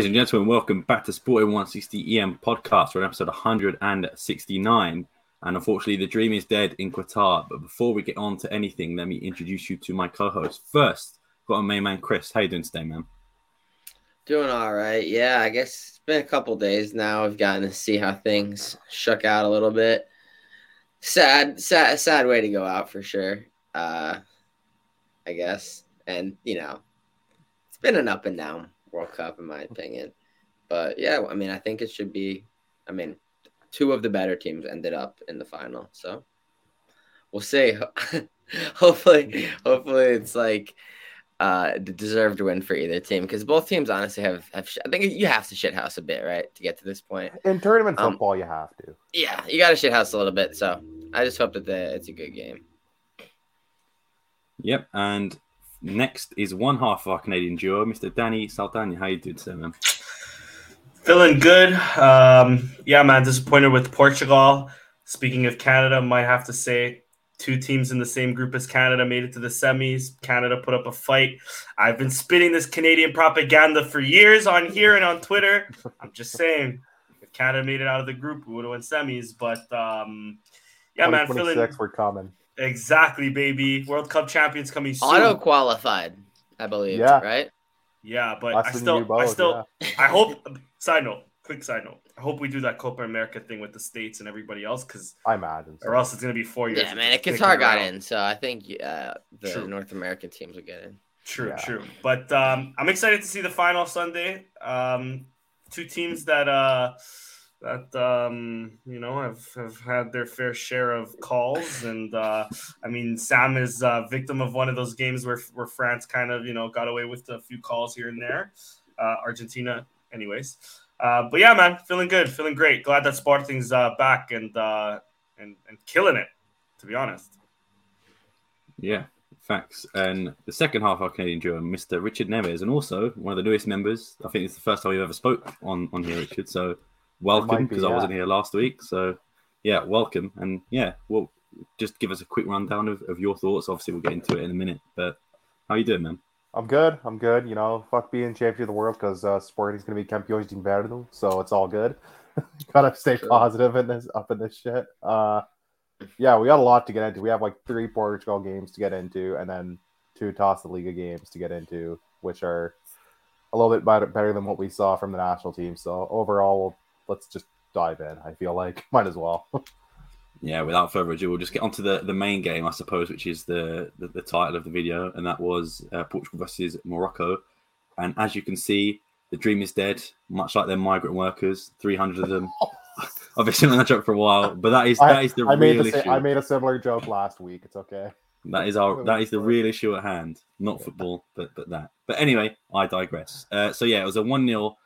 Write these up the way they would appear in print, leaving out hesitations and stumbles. Ladies and gentlemen, welcome back to Sporting 160 EM podcast for episode 169. And unfortunately, the dream is dead in Qatar. But before we get on to anything, let me introduce you to my co-host. First, got our main man, Chris. How you doing today, man? Doing all right. Yeah, I guess it's been a couple days now. I've gotten to see how things shook out a little bit. Sad way to go out for sure, I guess. And, you know, it's been an up and down World Cup, in my opinion. But yeah, I mean, I think it should be, I mean, two of the better teams ended up in the final. So we'll see. hopefully it's like deserved win for either team. Because both teams honestly have I think you have to shithouse a bit, right? To get to this point. In tournament football, you have to. Yeah, you got to shithouse a little bit. So I just hope that it's a good game. Yep. And next is one half of our Canadian duo, Mr. Danny Saldana. How you doing today, man? Feeling good. Yeah, man, disappointed with Portugal. Speaking of Canada, might have to say two teams in the same group as Canada made it to the semis. Canada put up a fight. I've been spitting this Canadian propaganda for years on here and on Twitter. I'm just saying, if Canada made it out of the group, we would have won semis. But, yeah, man, feeling... 26 were common. Exactly, baby. World Cup champions coming soon. Auto qualified, I believe. Yeah. Right. Yeah, but I still. I hope. Quick side note. I hope we do that Copa America thing with the States and everybody else, because I imagine, or else it's gonna be 4 years. Yeah, man. Qatar got in, so I think the North American teams will get in. True. But I'm excited to see the final Sunday. Two teams that you know, have had their fair share of calls. And, I mean, Sam is a victim of one of those games where France kind of, you know, got away with a few calls here and there. Argentina, anyways. But, yeah, man, feeling good, feeling great. Glad that Sporting's back and killing it, to be honest. Yeah, facts. And the second half of our Canadian duo, Mr. Richard Neves, and also one of the newest members. I think it's the first time we've ever spoke on here, Richard, so... Welcome, because I wasn't here last week. So, yeah, welcome. And, yeah, well, just give us a quick rundown of your thoughts. Obviously, we'll get into it in a minute. But how you doing, man? I'm good. You know, fuck being champion of the world, because Sporting's going to be Campeões de Inverno. So, it's all good. Got to stay positive in this shit. Yeah, we got a lot to get into. We have, like, 3 Portugal games to get into, and then 2 Taça da Liga games to get into, which are a little bit better than what we saw from the national team. So, overall, let's just dive in. I feel like might as well. Yeah, without further ado, we'll just get onto the main game, I suppose, which is the title of the video, and that was Portugal versus Morocco. And as you can see, the dream is dead, much like their migrant workers, 300 of them. I've been sitting on that joke for a while, but that is the real issue. I made a similar joke last week. It's okay. That is the real issue at hand, not football, but that. But anyway, I digress. So yeah, it was a 1-0.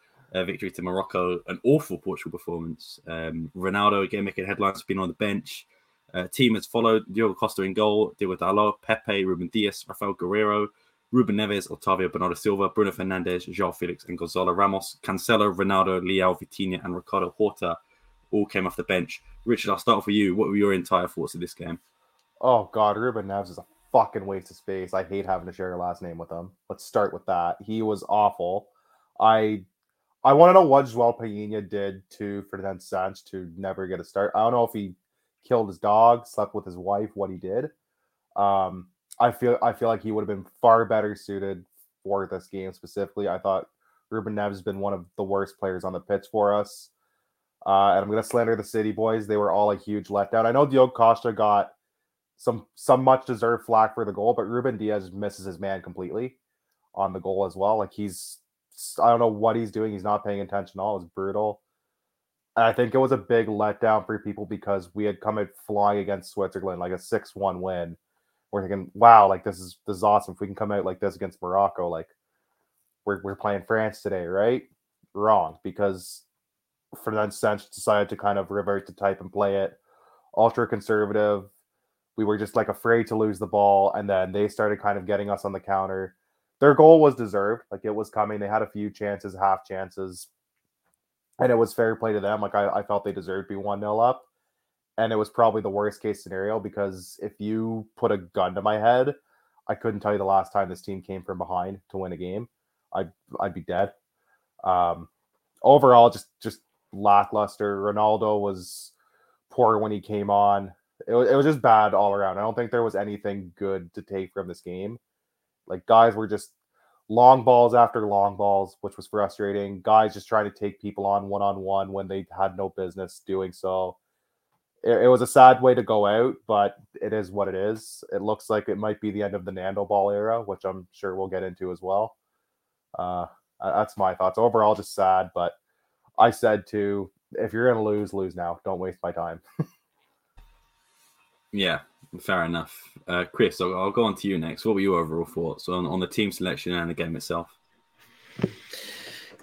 Victory to Morocco, an awful Portugal performance. Ronaldo again making headlines for being on the bench. Team has followed Diogo Costa in goal, Diogo Dalot, Pepe, Ruben Dias, Rafael Guerreiro, Ruben Neves, Otavio Bernardo Silva, Bruno Fernandes, João Félix, and Gonçalo Ramos. Cancelo, Ronaldo, Leao, Vitinha, and Ricardo Horta all came off the bench. Richard, I'll start off with you. What were your entire thoughts of this game? Oh, God, Ruben Neves is a fucking waste of space. I hate having to share your last name with him. Let's start with that. He was awful. I want to know what João Félix did to Fernando Santos to never get a start. I don't know if he killed his dog, slept with his wife, what he did. I feel like he would have been far better suited for this game specifically. I thought Ruben Neves has been one of the worst players on the pitch for us. And I'm going to slander the City boys. They were all a huge letdown. I know Diogo Costa got some much-deserved flack for the goal, but Ruben Dias misses his man completely on the goal as well. Like, I don't know what he's doing. He's not paying attention at all. It was brutal. And I think it was a big letdown for people because we had come in flying against Switzerland, like a 6-1 win. We're thinking, wow, like this is awesome. If we can come out like this against Morocco, like we're playing France today, right? Wrong, because Fernando Santos decided to kind of revert to type and play it ultra conservative. We were just like afraid to lose the ball, and then they started kind of getting us on the counter. Their goal was deserved. Like, it was coming. They had a few chances, half chances, and it was fair play to them. Like, I felt they deserved to be 1-0 up, and it was probably the worst case scenario, because if you put a gun to my head, I couldn't tell you the last time this team came from behind to win a game. I'd be dead. Overall, just lackluster. Ronaldo was poor when he came on. It was just bad all around. I don't think there was anything good to take from this game. Like, guys were just long balls after long balls, which was frustrating. Guys just trying to take people on one-on-one when they had no business doing so. It was a sad way to go out, but it is what it is. It looks like it might be the end of the Nando Ball era, which I'm sure we'll get into as well. That's my thoughts. Overall, just sad, but I said too, if you're going to lose, lose now. Don't waste my time. Yeah, fair enough. Chris, I'll go on to you next. What were your overall thoughts on the team selection and the game itself?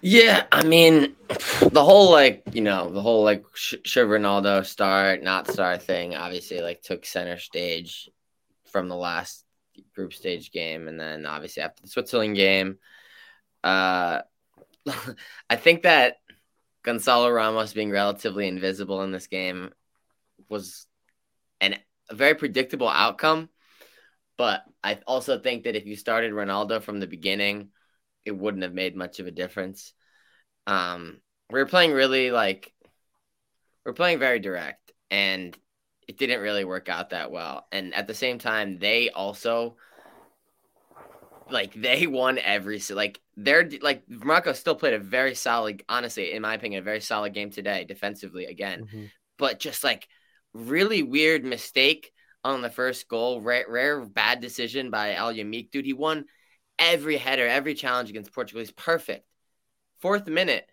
Yeah, I mean, the whole Ronaldo start, not start thing obviously took center stage from the last group stage game. And then obviously after the Switzerland game, I think that Gonçalo Ramos being relatively invisible in this game was a very predictable outcome. But I also think that if you started Ronaldo from the beginning, it wouldn't have made much of a difference. We were playing very direct, and it didn't really work out that well. And at the same time, they also they won every Morocco still played a very solid, honestly, in my opinion, a very solid game today defensively again, but just really weird mistake on the first goal, rare bad decision by Al Yamik. Dude, he won every header, every challenge against Portugal. He's perfect. Fourth minute,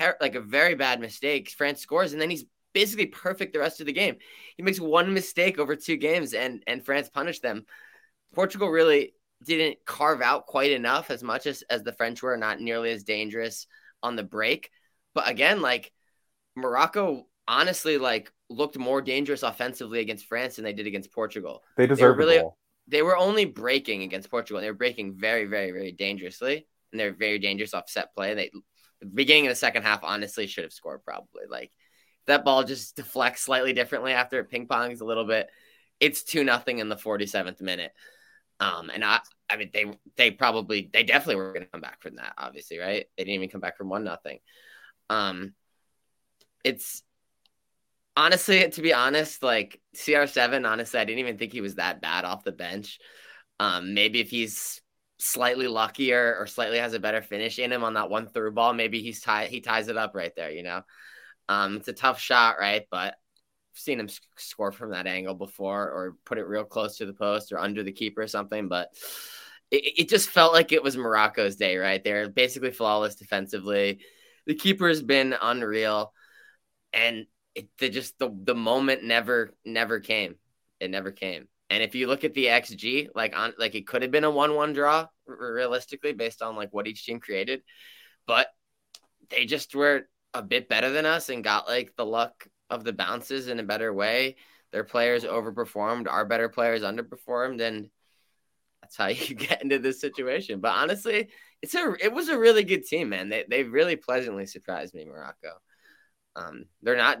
a very bad mistake. France scores, and then he's basically perfect the rest of the game. He makes one mistake over two games, and France punished them. Portugal really didn't carve out quite enough, as much as the French were, not nearly as dangerous on the break. But again, Morocco honestly looked more dangerous offensively against France than they did against Portugal. They deserved the goal. They were only breaking against Portugal. They were breaking very, very, very dangerously, and they're very dangerous off set play. The beginning of the second half, honestly, should have scored probably. That ball just deflects slightly differently after it ping-pongs a little bit. It's 2-0 in the 47th minute. And they definitely were going to come back from that, obviously, right? They didn't even come back from 1-0. Honestly, to be honest, CR7, honestly, I didn't even think he was that bad off the bench. Maybe if he's slightly luckier or slightly has a better finish in him on that one through ball, maybe he ties it up right there, It's a tough shot, right? But I've seen him score from that angle before, or put it real close to the post or under the keeper or something. But it just felt like it was Morocco's day, right? They're basically flawless defensively. The keeper has been unreal. And the moment never came. It never came. And if you look at the XG, it could have been a 1-1 draw realistically based on what each team created, but they just were a bit better than us and got the luck of the bounces in a better way. Their players overperformed, our better players underperformed, and that's how you get into this situation. But honestly, it was a really good team, man. They really pleasantly surprised me, Morocco.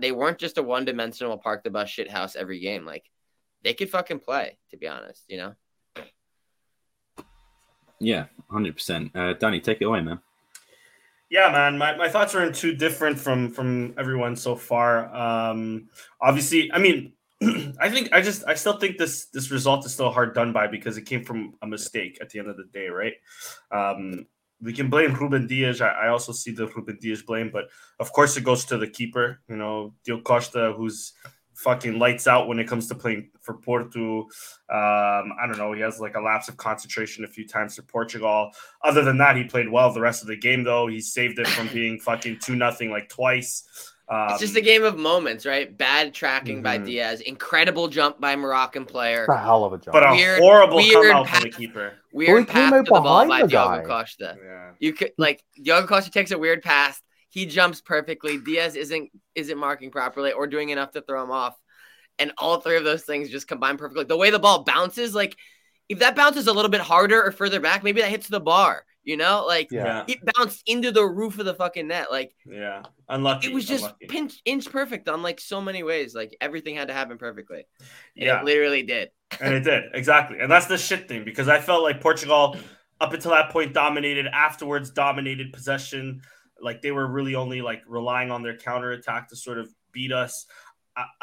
They weren't just a one-dimensional park the bus shit house every game. They could fucking play, to be honest, Yeah, 100%. Danny, take it away, man. Yeah, man. My thoughts aren't too different from everyone so far. Obviously, I mean, I still think this result is still hard done by, because it came from a mistake at the end of the day, right? We can blame Ruben Dias. I also see the Ruben Dias blame, but of course it goes to the keeper. Diogo Costa, who's fucking lights out when it comes to playing for Porto. I don't know. He has a lapse of concentration a few times for Portugal. Other than that, he played well the rest of the game, though. He saved it from being fucking 2-0 twice. It's just a game of moments, right? Bad tracking by Diaz. Incredible jump by Moroccan player. That's a hell of a jump. But a weird come out from the keeper. Weird pass to the ball by Diogo Costa. Yeah. Diogo Costa takes a weird pass. He jumps perfectly. Diaz isn't marking properly or doing enough to throw him off. And all three of those things just combine perfectly. The way the ball bounces, if that bounces a little bit harder or further back, maybe that hits the bar. It bounced into the roof of the fucking net. Unlucky. It was just inch perfect on so many ways. Everything had to happen perfectly. And it literally did. And it did, exactly. And that's the shit thing, because I felt Portugal up until that point dominated, afterwards dominated possession. Like, they were really only like relying on their counterattack to sort of beat us.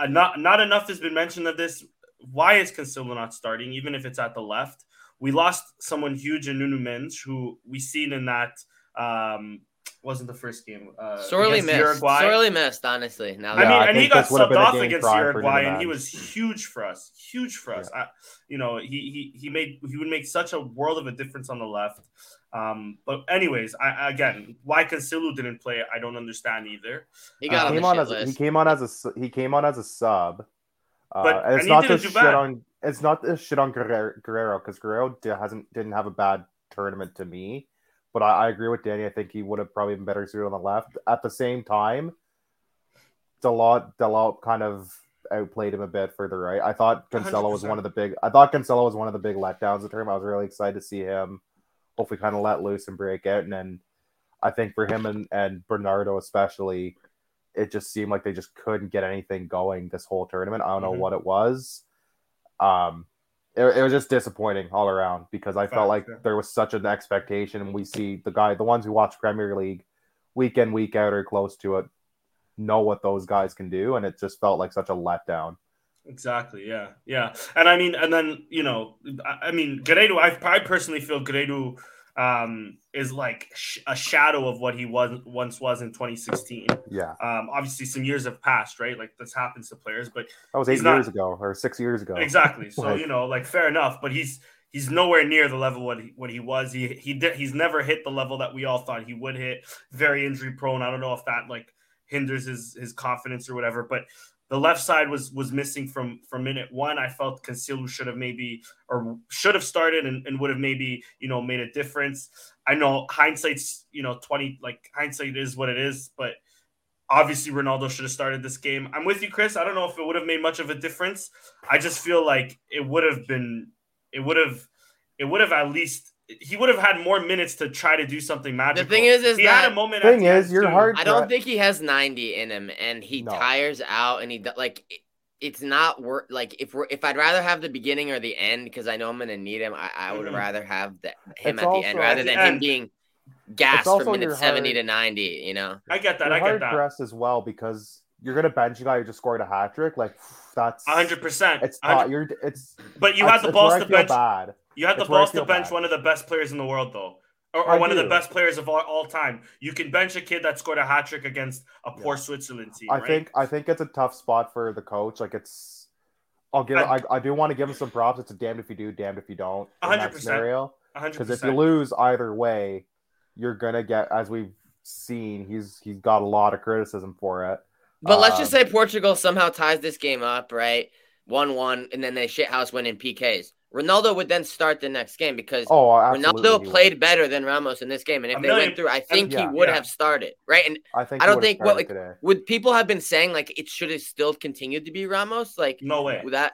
Not enough has been mentioned of this. Why is Cancelo not starting, even if it's at the left? We lost someone huge in Nuno Mendes, who we seen in that wasn't the first game. Sorely missed. Uruguay. Sorely missed, honestly. Now, yeah, I mean, and he got subbed off against Uruguay, and he was huge for us. Huge for us. Yeah. He would make such a world of a difference on the left. But anyways, why Cancelo didn't play, I don't understand either. He came on as a sub. But and it's not just shit on. It's not this shit on Guerrero, because Guerrero didn't have a bad tournament to me. But I agree with Danny. I think he would have probably been better suited on the left. At the same time, Dalot kind of outplayed him a bit further right. I thought Cancelo 100%. Was one of the big letdowns of the tournament. I was really excited to see him hopefully kind of let loose and break out. And then I think for him and Bernardo especially, it just seemed like they just couldn't get anything going this whole tournament. I don't know what it was. It was just disappointing all around, because I felt like there was such an expectation, and we see the ones who watch Premier League week in, week out, or close to it, know what those guys can do, and it just felt like such a letdown. Exactly, yeah. And I mean, and then, you know, Guerreiro, I personally feel Guerreiro is like a shadow of what he once was in 2016. Yeah. Obviously some years have passed, right? Like, this happens to players, but that was 8 years ago or 6 years ago. Exactly. So, you know, like, fair enough, but he's nowhere near the level what he was. He's never hit the level that we all thought he would hit. Very injury prone. I don't know if that like hinders his confidence or whatever, but the left side was missing from minute one. I felt Cancelo should have started and would have maybe, you know, made a difference. I know hindsight's, you know, 20, like, hindsight is what it is, but obviously Ronaldo should have started this game. I'm with you, Chris. I don't know if it would have made much of a difference. I just feel like it would have at least, he would have had more minutes to try to do something magical. The thing is he had a moment. Thing is, you're hard. I don't think he has 90 in him, and he tires out, and he like it's not worth. Like, if I'd rather have the beginning or the end, because I know I'm gonna need him. I would rather have him at the end rather than him being gassed from minute 70 to 90. You know, I get that. I get that. Hard press as well, because you're gonna bench a guy who just scored a hat trick. Like, that's 100%. It's not. But you had the balls to bench. Bad. You had the balls to bench one of the best players in the world, though, or one of the best players of all time. You can bench a kid that scored a hat trick against a poor Switzerland team. I think it's a tough spot for the coach. Like, it's, I do want to give him some props. It's a damned if you do, damned if you don't. 100%. Because if you lose either way, you're gonna get, as we've seen, he's got a lot of criticism for it. But let's just say Portugal somehow ties this game up, right? 1-1, and then they shithouse win in PKs. Ronaldo would then start the next game, because Ronaldo played better than Ramos in this game. And if they went through, I think he would have started, right? And would people have been saying, like, it should have still continued to be Ramos? Like, no way. But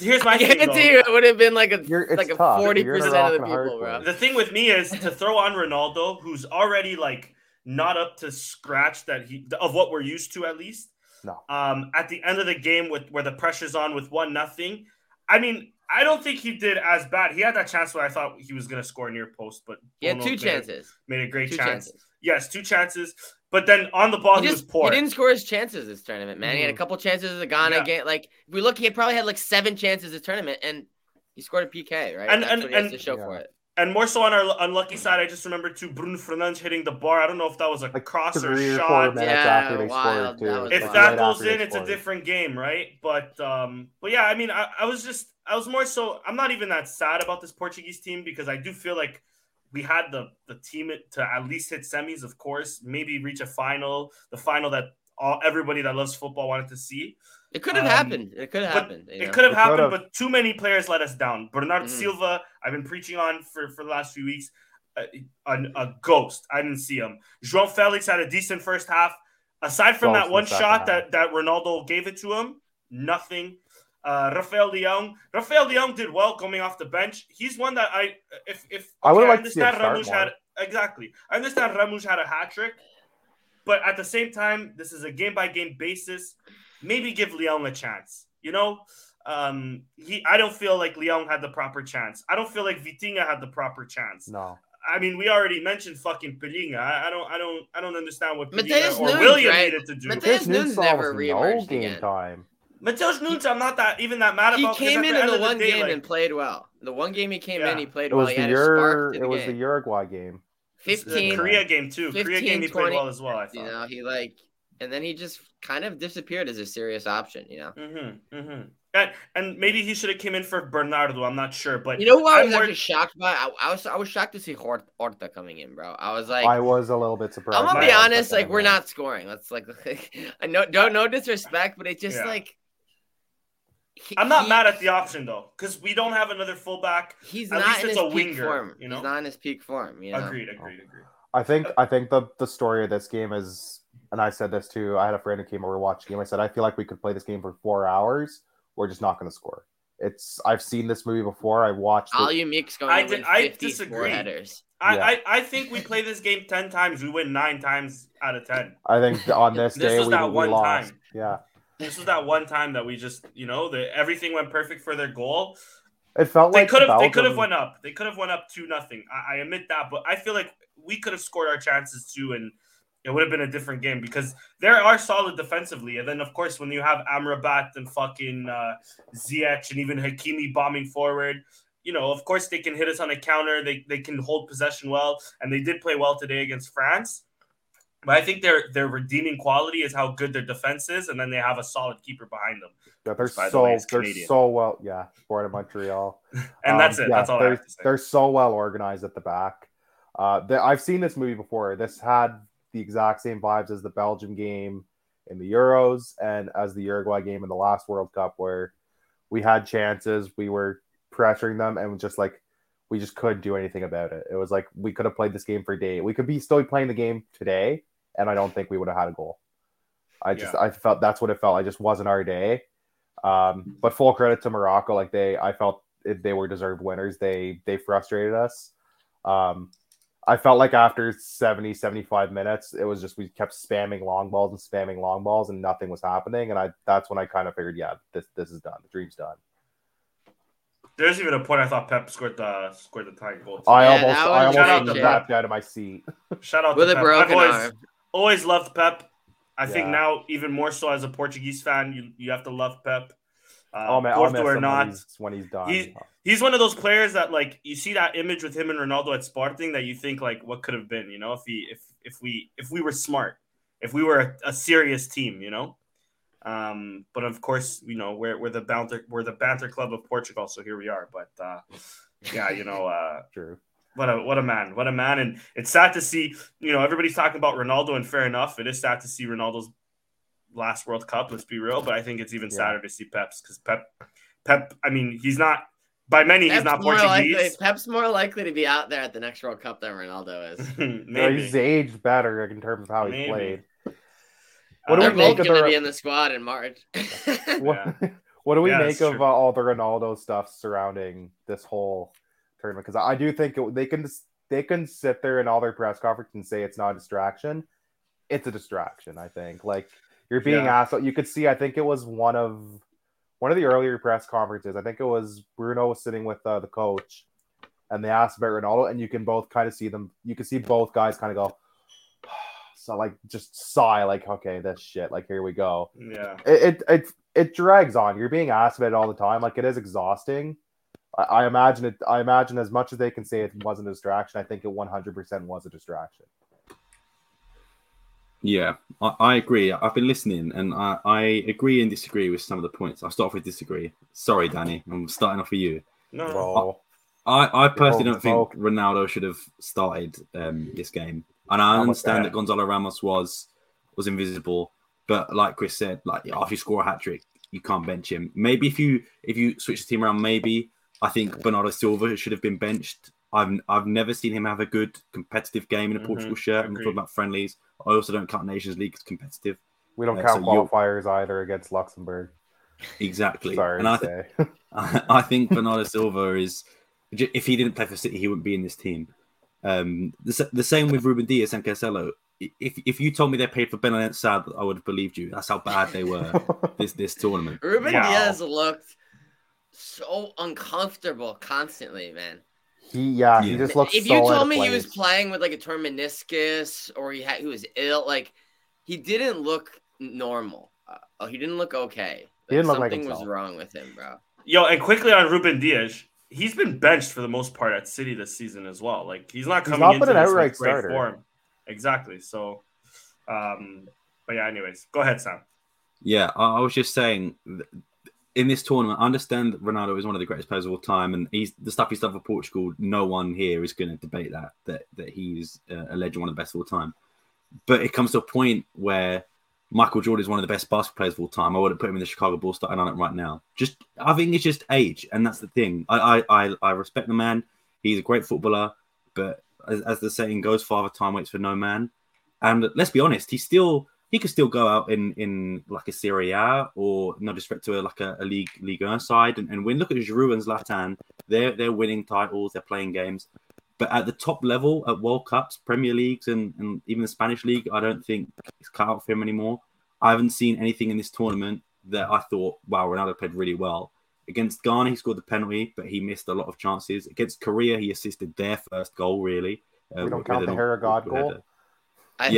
here's my thing, though. It would have been like a 40% of the people, bro. The thing with me is to throw on Ronaldo, who's already like not up to scratch of what we're used to, at least. No. At the end of the game where the pressure's on with 1-0, I mean, I don't think he did as bad. He had that chance where I thought he was going to score near post, but he had two chances. Made a great chance. Yes, two chances. But then on the ball, he was poor. He didn't score his chances this tournament, man. Mm-hmm. He had a couple chances in the Ghana game. Like, if we look, he had probably had like seven chances this tournament, and he scored a PK, right? And that's what he has to show for it. And more so on our unlucky side, I just remember too Bruno Fernandes hitting the bar. I don't know if that was a cross or a shot. Yeah, wild. If that goes in, it's a different game, right? But yeah, I mean, I was more so, I'm not even that sad about this Portuguese team, because I do feel like we had the team to at least hit semis, of course, maybe reach a final, the final that everybody that loves football wanted to see. It could have happened. It could have happened. It could have happened, but too many players let us down. Bernardo Silva, I've been preaching on for the last few weeks, a ghost. I didn't see him. João Félix had a decent first half. Aside from that one shot that Ronaldo gave it to him, nothing. Rafael de Jong did well coming off the bench. He's one that I understand Ramos had a hat trick, but at the same time, this is a game-by-game basis. Maybe give Leon a chance. You know, I don't feel like Leon had the proper chance. I don't feel like Vitinha had the proper chance. No. I mean, we already mentioned fucking Pelinga. I don't understand what Pelinga or William needed to do. Mateus Nunes never re-emerged again. Mateus Nunes, I'm not that even that mad about. He came in the one game and played well. The one game he came in, he played well. He had a spark. It was the Uruguay game. 15. The Korea game too. Korea game he played well as well. I thought. You know, he like, and then he just kind of disappeared as a serious option. You know. Mm-hmm. Mm-hmm. And maybe he should have came in for Bernardo. I'm not sure, but you know what? I was actually shocked by. I was shocked to see Horta coming in, bro. I was like, I was a little bit surprised. I'm gonna be honest, like we're not scoring. That's like I know, don't no disrespect, but it's just like. I'm not mad at the option though, because we don't have another fullback. He's at not least in it's his a peak winger, form. You know? He's not in his peak form. You know? Agreed. I think the story of this game is, and I said this too. I had a friend who came over to watch the game. I said I feel like we could play this game for 4 hours. We're just not going to score. It's I've seen this movie before. I watched. Alioumik's going to win 54 headers. I think we play this game 10 times. We win 9 times out of 10. I think on this day we lost. Time. Yeah, this was that one time that we just everything went perfect for their goal. It felt like they could have went up. They could have went up 2-0. I admit that, but I feel like we could have scored our chances too, and it would have been a different game because they are solid defensively. And then, of course, when you have Amrabat and fucking Ziyech and even Hakimi bombing forward, of course they can hit us on a counter. They can hold possession well, and they did play well today against France. But I think their redeeming quality is how good their defense is, and then they have a solid keeper behind them. Yeah, they're so well. Yeah, born in Montreal, and that's it. Yeah, that's all I have to say. They're so well organized at the back. I've seen this movie before. This had the exact same vibes as the Belgium game in the Euros and as the Uruguay game in the last World Cup, where we had chances, we were pressuring them, and just like we just couldn't do anything about it. It was like we could have played this game for a day. We could be still playing the game today, and I don't think we would have had a goal. I felt that's what it felt. I just wasn't our day. But full credit to Morocco. Like I felt they were deserved winners. They frustrated us. I felt like after 70, 75 minutes, it was just we kept spamming long balls and nothing was happening. And that's when I kind of figured, this is done. The dream's done. There's even a point I thought Pep scored the tying goal. I almost dropped out of my seat. Shout out to Pep. I've always loved Pep. I think now even more so as a Portuguese fan, you have to love Pep. Porto or not, when he's done. He's one of those players that like you see that image with him and Ronaldo at Sporting that you think like what could have been, if we were smart, if we were a serious team, But of course, we're the banter club of Portugal, so here we are. But true. What a man, and it's sad to see. Everybody's talking about Ronaldo, and fair enough, it is sad to see Ronaldo's last World Cup, let's be real, but I think it's even sadder to see Pep's because Pep, I mean, he's not by many, Pep's he's not Portuguese. Pep's more likely to be out there at the next World Cup than Ronaldo is. Maybe. He's aged better in terms of how he played. What do we make of be in the squad in March? What do we make of all the Ronaldo stuff surrounding this whole tournament? Because I do think they can sit there in all their press conference and say it's not a distraction. It's a distraction, I think. Like. You're being asked. You could see. I think it was one of the earlier press conferences. I think it was Bruno was sitting with the coach, and they asked about Ronaldo, and you can both kind of see them. You can see both guys kind of go, so like just sigh, like okay, this shit, like here we go. Yeah, it drags on. You're being asked about it all the time. Like it is exhausting. I imagine it. I imagine as much as they can say it wasn't a distraction. I think it 100% was a distraction. Yeah, I agree. I've been listening, and I agree and disagree with some of the points. I'll start off with disagree. Sorry, Danny. I'm starting off with you. No. I personally don't think Ronaldo should have started this game. And I understand that Gonzalo Ramos was invisible. But like Chris said, like after you score a hat-trick, you can't bench him. Maybe if you switch the team around, maybe I think Bernardo Silva should have been benched. I've never seen him have a good competitive game in a Portugal shirt. I'm talking about friendlies. I also don't count Nations League as competitive. We don't count qualifiers either against Luxembourg. Exactly. Sorry and to say. I think Bernardo Silva is, if he didn't play for City, he wouldn't be in this team. The same with Ruben Dias and Cancelo. If you told me they paid for Benalent Sad, I would have believed you. That's how bad they were this tournament. Ruben Dias looked so uncomfortable constantly, man. He just looks. If you told me he was playing with like a torn meniscus or he was ill, like he didn't look normal. He didn't look okay. He didn't look like himself. Something was wrong with him, bro. Yo, and quickly on Ruben Dias, he's been benched for the most part at City this season as well. Like he's not into this like, great form. Exactly. So, but yeah. Anyways, go ahead, Sam. Yeah, I was just saying. In this tournament, I understand that Ronaldo is one of the greatest players of all time, and the stuff he's done for Portugal, no one here is going to debate that he's a legend, one of the best of all time. But it comes to a point where Michael Jordan is one of the best basketball players of all time. I would have put him in the Chicago Bulls starting on it right now. I think it's just age, and that's the thing. I respect the man. He's a great footballer, but as the saying goes, father time waits for no man. And let's be honest, he could still go out in like a Serie A or no disrespect to a Ligue 1 side and win. Look at Giroud and Zlatan. They're winning titles. They're playing games. But at the top level, at World Cups, Premier Leagues, and even the Spanish League, I don't think it's cut out for him anymore. I haven't seen anything in this tournament that I thought, wow, Ronaldo played really well. Against Ghana, he scored the penalty, but he missed a lot of chances. Against Korea, he assisted their first goal, really. We don't count the Herigod goal. I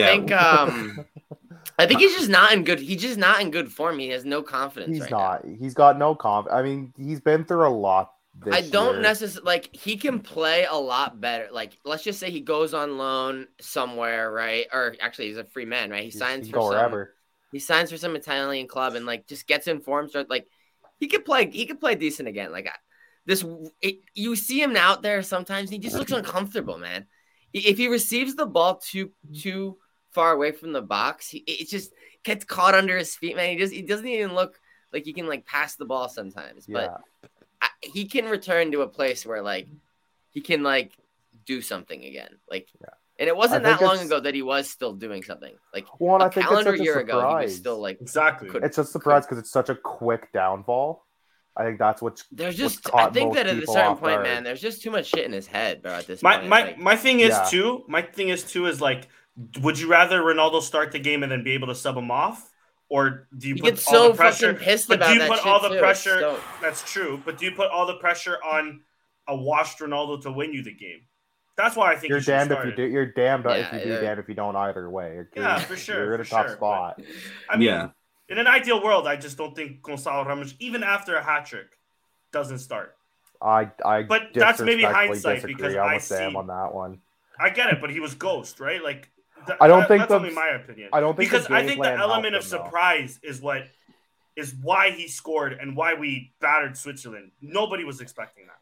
think he's just not in good form. He has no confidence. He's not. He's got no confidence. I mean, he's been through a lot this year. I don't necessarily like he can play a lot better. Like let's just say he goes on loan somewhere, right? Or actually he's a free man, right? He signs for some Italian club and like just gets in form, starts like he could play decent again. Like you see him out there sometimes, he just looks uncomfortable, man. If he receives the ball too far away from the box, it just gets caught under his feet, man. He doesn't even look like he can like pass the ball sometimes. Yeah. But he can return to a place where like he can like do something again. Like, yeah. And it wasn't that long ago that he was still doing something. Like I think calendar it's such a year surprise. Ago, he was still like exactly. It's a surprise because it's such a quick downfall. I think that's I think that at a certain point, man, there's just too much shit in his head, bro. At this point, my thing is like, would you rather Ronaldo start the game and then be able to sub him off, or do you put all the pressure? That's true, but do you put all the pressure on a washed Ronaldo to win you the game? That's why I think you're damned if you do. You're damned if you do, damned if you don't. Either way, for sure, you're in a top spot. But, I mean, yeah. In an ideal world, I just don't think Gonçalo Ramos, even after a hat trick, doesn't start. But that's maybe hindsight because I see him on that one. I get it, but he was ghost, right? Like that's only my opinion. I don't think I think the element of surprise is why he scored and why we battered Switzerland. Nobody was expecting that.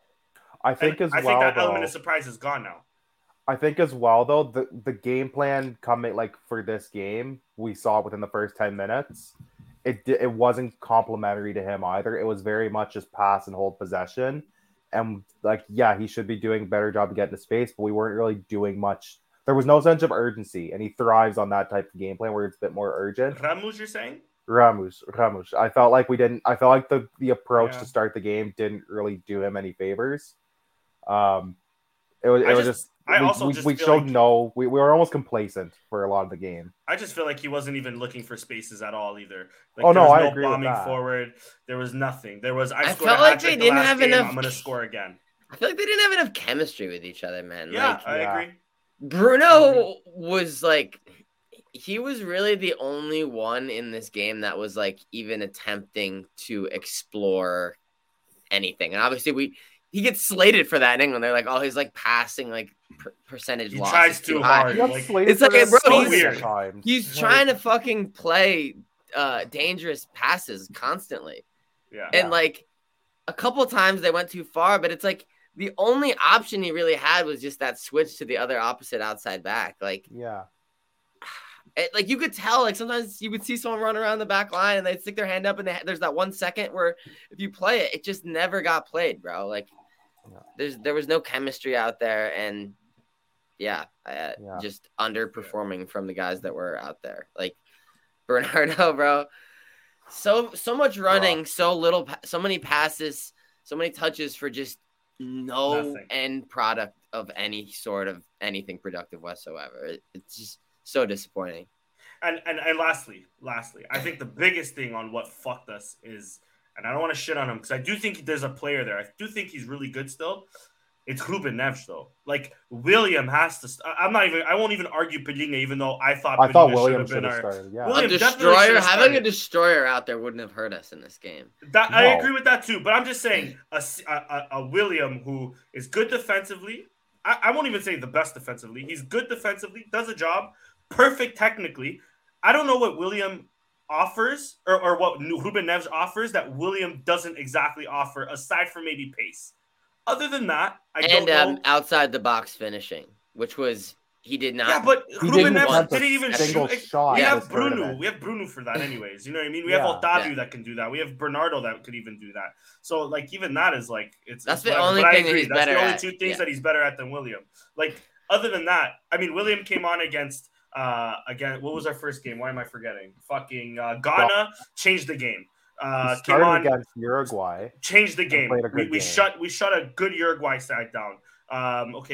I think that element of surprise is gone now. I think as well though the game plan coming like for this game we saw within the first 10 minutes it wasn't complimentary to him either. It was very much just pass and hold possession and like he should be doing a better job of getting to space, but we weren't really doing much. There was no sense of urgency and he thrives on that type of game plan where it's a bit more urgent. Ramos, you're saying? Ramos. I felt like the approach to start the game didn't really do him any favors. We were almost complacent for a lot of the game. I just feel like he wasn't even looking for spaces at all either. Like, I agree bombing with that. Forward. There was nothing. I felt like they didn't have enough. I'm going to score again. I feel like they didn't have enough chemistry with each other, man. I agree. Bruno was like, he was really the only one in this game that was like even attempting to explore anything. And obviously he gets slated for that in England. They're like, oh, he's like passing like percentage loss. He tries too hard. It's like, bro, he's trying to fucking play dangerous passes constantly. Yeah. And like a couple of times they went too far, but it's like the only option he really had was just that switch to the other opposite outside back. Like, yeah. Like you could tell, like sometimes you would see someone run around the back line and they'd stick their hand up and there's that 1 second where if you play it, it just never got played, bro. Like there was no chemistry out there and just underperforming from the guys that were out there. Like Bernardo, bro, so much running, so little, so many passes, so many touches for just no nothing. End product of any sort of anything productive whatsoever. It's just so disappointing. And lastly, I think the biggest thing on what fucked us is, and I don't want to shit on him because I do think there's a player there. I do think he's really good still. It's Ruben Neves, though. Like, William has to... I won't even argue Palhinha, even though I thought William should have started. Yeah. William having a destroyer out there wouldn't have hurt us in this game. I agree with that, too. But I'm just saying, a William who is good defensively... I won't even say the best defensively. He's good defensively, does a job, perfect technically. I don't know what William offers or what Ruben Neves offers that William doesn't exactly offer, aside from maybe pace. Other than that, I don't know. Outside the box finishing, which was he did not. Yeah, but Ruben Neves didn't even shoot. Shot we have Bruno. Tournament. We have Bruno for that, anyways. You know what I mean? We have Otavio that can do that. We have Bernardo that could even do that. So, like, even that is like that's the only two things that he's better at than William. Like, other than that, I mean, William came on against what was our first game? Why am I forgetting? Fucking Ghana changed the game. Came on against Uruguay, changed the game. We shut a good Uruguay side down.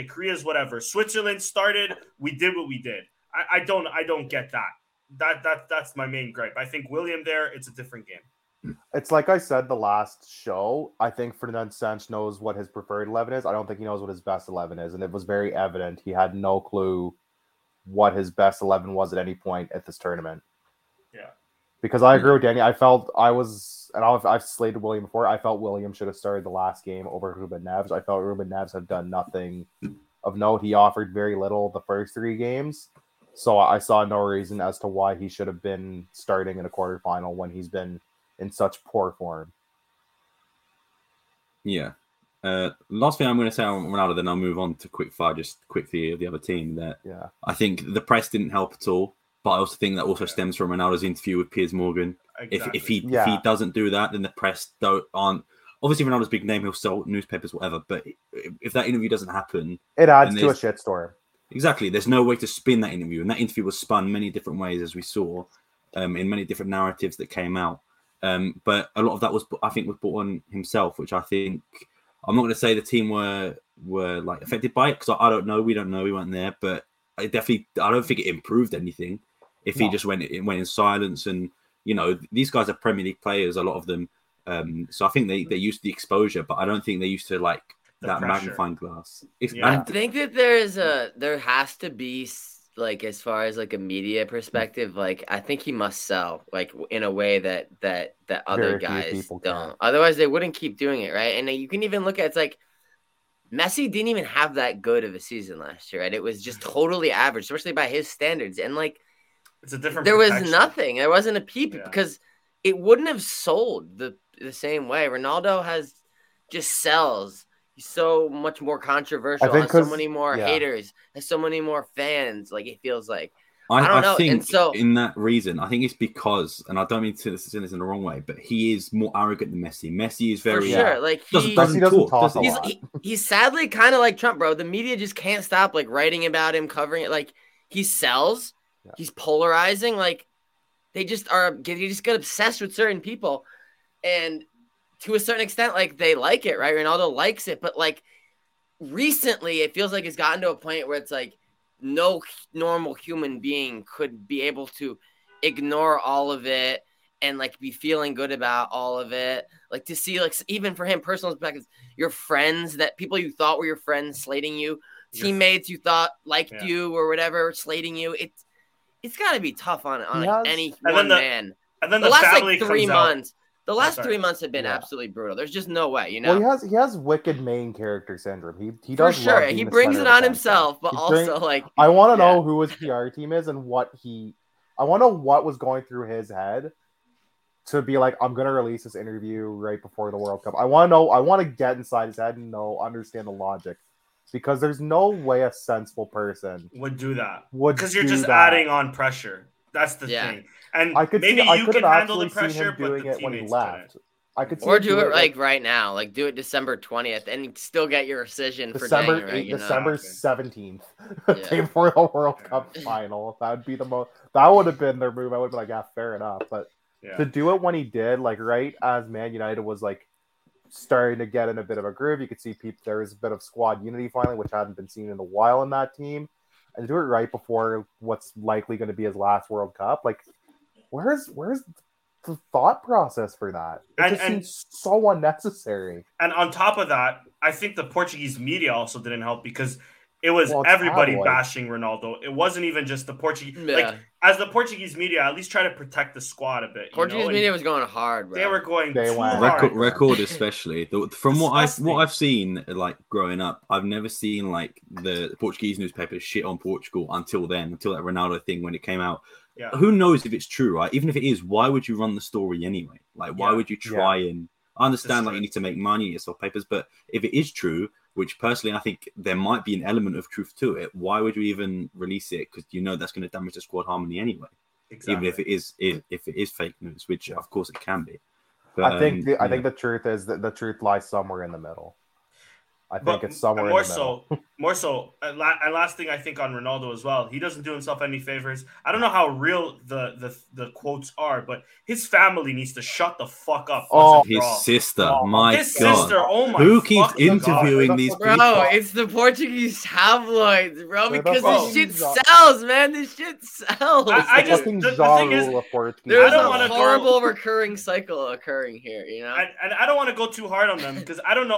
Korea's whatever. Switzerland started. We did what we did. I don't get that. That's my main gripe. I think William there. It's a different game. It's like I said the last show. I think Fernando Santos knows what his preferred 11 is. I don't think he knows what his best 11 is, and it was very evident he had no clue what his best 11 was at any point at this tournament. Yeah. Because I agree with Danny, I've slated William before. I felt William should have started the last game over Ruben Neves. I felt Ruben Neves had done nothing of note. He offered very little the first three games, so I saw no reason as to why he should have been starting in a quarterfinal when he's been in such poor form. Yeah. Last thing I'm going to say on Ronaldo, then I'll move on to quickfire, just quickly the other team. I think the press didn't help at all. But I also think that also stems from Ronaldo's interview with Piers Morgan. Exactly. If he doesn't do that, then the press aren't. Obviously, Ronaldo's big name, he'll sell newspapers, whatever. But if that interview doesn't happen, it adds to a shitstorm. Exactly. There's no way to spin that interview, and that interview was spun many different ways, as we saw in many different narratives that came out. But a lot of that was brought on himself, which I think I'm not going to say the team were like affected by it because I don't know. We don't know. We weren't there, but it definitely. I don't think it improved anything. If he just went in silence, and you know these guys are Premier League players, a lot of them, so I think they're used to the exposure, but I don't think they're used to like that magnifying glass. I think that there has to be like as far as like a media perspective, like I think he must sell like in a way that other guys don't. Can. Otherwise, they wouldn't keep doing it, right? And you can even look at it's like. Messi didn't even have that good of a season last year, right? It was just totally average, especially by his standards. And like, it's a different. There protection. Was nothing. There wasn't a peep because it wouldn't have sold the same way. Ronaldo has just sells. He's so much more controversial. Has so many more haters. Has so many more fans. Like it feels like I don't know. Think and so in that reason, I think it's because, and I don't mean to say this in the wrong way, but he is more arrogant than Messi. Messi is very like he doesn't talk. He's sadly kind of like Trump, bro. The media just can't stop like writing about him, covering it. Like he sells. Yeah. He's polarizing. Like they just get obsessed with certain people, and to a certain extent, like they like it, right? Ronaldo likes it, but like recently, it feels like it's gotten to a point where it's like no normal human being could be able to ignore all of it and like be feeling good about all of it. Like to see like even for him personal perspectives, your friends that people you thought were your friends slating you. Teammates you thought liked you or whatever slating you, it's got to be tough on any one man. And then the last family like 3 months, the last 3 months have been absolutely brutal. There's just no way, you know. Well, he has wicked main character syndrome. He does for sure. He brings it on himself, but I want to know who his PR team is and I want to know what was going through his head to be like, I'm gonna release this interview right before the World Cup. I want to know. I want to get inside his head and understand the logic. Because there's no way a sensible person would do that. Because you're just adding on pressure. That's the thing. And you can handle the pressure, but the teammates left. I could see or do it like right now. Like do it December 20th and still get your rescission for January. December 17th, day before the World Cup final. That would be the most. That would have been their move. I would have been like, yeah, fair enough. But to do it when he did, like right as Man United was like. Starting to get in a bit of a groove. You could see there is a bit of squad unity finally, which hadn't been seen in a while in that team. And do it right before what's likely going to be his last World Cup. Like, where's thought process for that. It just seems so unnecessary. And on top of that, I think the Portuguese media also didn't help because it was everybody bashing Ronaldo. It wasn't even just the Portuguese. Yeah. Like, as the Portuguese media, at least try to protect the squad a bit. Portuguese media was going hard, bro. They were going hard. Record especially. From what I've seen, like, growing up, I've never seen, like, the Portuguese newspapers shit on Portugal until that Ronaldo thing when it came out. Yeah. Who knows if it's true, right? Even if it is, why would you run the story anyway? Like, why would you try and... I understand, like, you need to make money in yourself papers, but if it is true... which personally I think there might be an element of truth to it. Why would you even release it? Because you know that's going to damage the squad harmony anyway. Exactly. Even if it is fake news, which of course it can be. But, I think the truth is that the truth lies somewhere in the middle. And last thing I think on Ronaldo as well, he doesn't do himself any favors. I don't know how real the quotes are, but his family needs to shut the fuck up. Oh, his sister, my God. Who keeps interviewing these people? Bro, it's the Portuguese tabloids, bro, because this shit sells, man. This shit sells. There's a horrible recurring cycle occurring here, you know? And I don't want to go too hard on them because I don't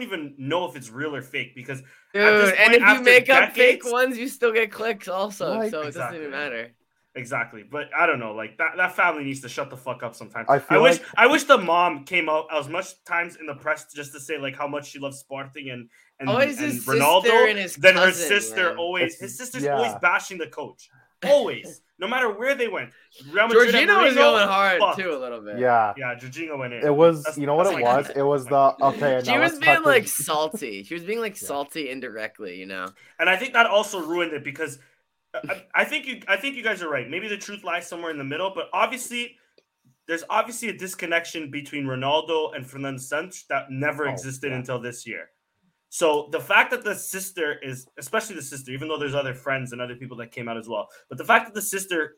even know if it's real or fake because if you make up fake ones, you still get clicks also. Like, so it doesn't even matter. Exactly. But I don't know, like that family needs to shut the fuck up sometimes. I wish the mom came out as much times in the press just to say like how much she loves Sporting and Ronaldo. His sister's always bashing the coach. Always. No matter where they went. Jorginho was going hard, too, a little bit. Yeah, Jorginho went in. It was, you know what it was? It was salty. She was being, like, salty indirectly, you know? And I think that also ruined it because I think you guys are right. Maybe the truth lies somewhere in the middle, but obviously there's a disconnection between Ronaldo and Fernando Santos that never existed until this year. So the fact that the sister is, especially the sister, even though there's other friends and other people that came out as well, but the fact that the sister,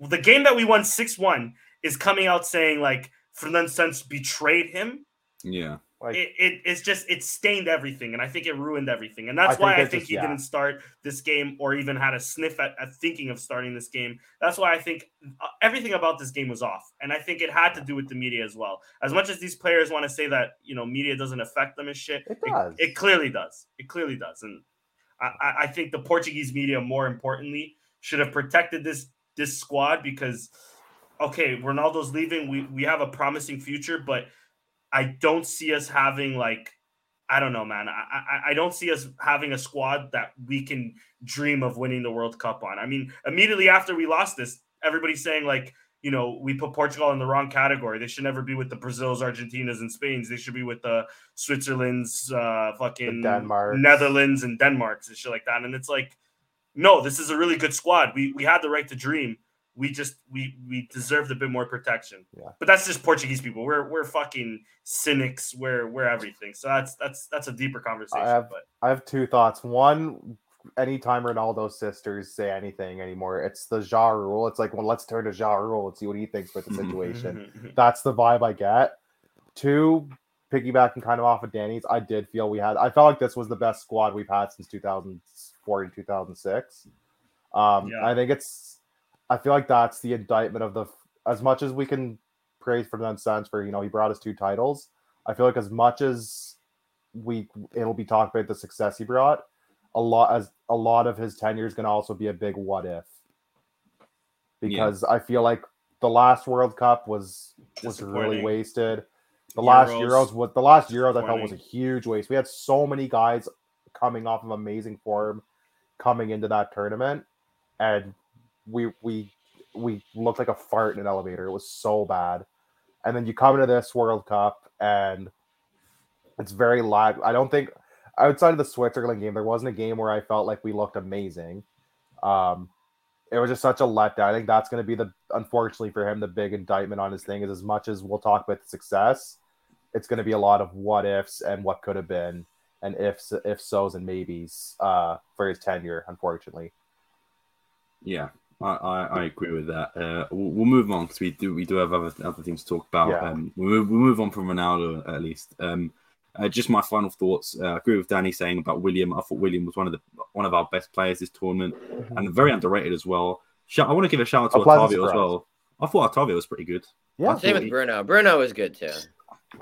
the game that we won 6-1 is coming out saying like Fernando Santos betrayed him. Yeah. Like, it stained everything. And I think it ruined everything. And that's why I think he didn't start this game or even had a sniff at thinking of starting this game. That's why I think everything about this game was off. And I think it had to do with the media as well. As much as these players want to say that, you know, media doesn't affect them and shit. It does. It clearly does. It clearly does. And I think the Portuguese media, more importantly, should have protected this squad because, okay, Ronaldo's leaving. We have a promising future, but I don't see us having like, I don't know, man. I don't see us having a squad that we can dream of winning the World Cup on. I mean, immediately after we lost this, everybody's saying like, you know, we put Portugal in the wrong category. They should never be with the Brazils, Argentinas, and Spains. They should be with the Switzerlands, fucking Denmark, Netherlands, and Denmarks and shit like that. And it's like, no, this is a really good squad. We had the right to dream. We just we deserved a bit more protection. Yeah. But that's just Portuguese people. We're fucking cynics. We're everything. So that's a deeper conversation. I have two thoughts. One, anytime Ronaldo's sisters say anything anymore, it's the Ja rule. It's like, well, let's turn to Ja rule and see what he thinks about the situation. That's the vibe I get. Two, piggybacking kind of off of Danny's, I felt like this was the best squad we've had since 2004 and 2006. I feel like that's the indictment of as much as we can praise Fernando Santos for, you know, he brought us 2 titles. I feel like as much as it'll be talked about the success he brought, a lot of his tenure is going to also be a big what if, because I feel like the last World Cup was really wasted. The last Euros I felt was a huge waste. We had so many guys coming off of amazing form coming into that tournament, and we looked like a fart in an elevator. It was so bad. And then you come into this World Cup and it's very live. I don't think outside of the Switzerland game, there wasn't a game where I felt like we looked amazing. It was just such a letdown. I think that's going to be unfortunately for him, the big indictment on his thing is as much as we'll talk about the success, it's going to be a lot of what ifs and what could have been and if so's and maybes for his tenure, unfortunately. Yeah. I agree with that. We'll move on because we do have other things to talk about. Yeah. We'll move on from Ronaldo at least. Just my final thoughts. I agree with Danny saying about William. I thought William was one of our best players this tournament and very underrated as well. I want to give a shout out to Otavio as well. I thought Octavio was pretty good. Yeah, same with Bruno. Bruno was good too.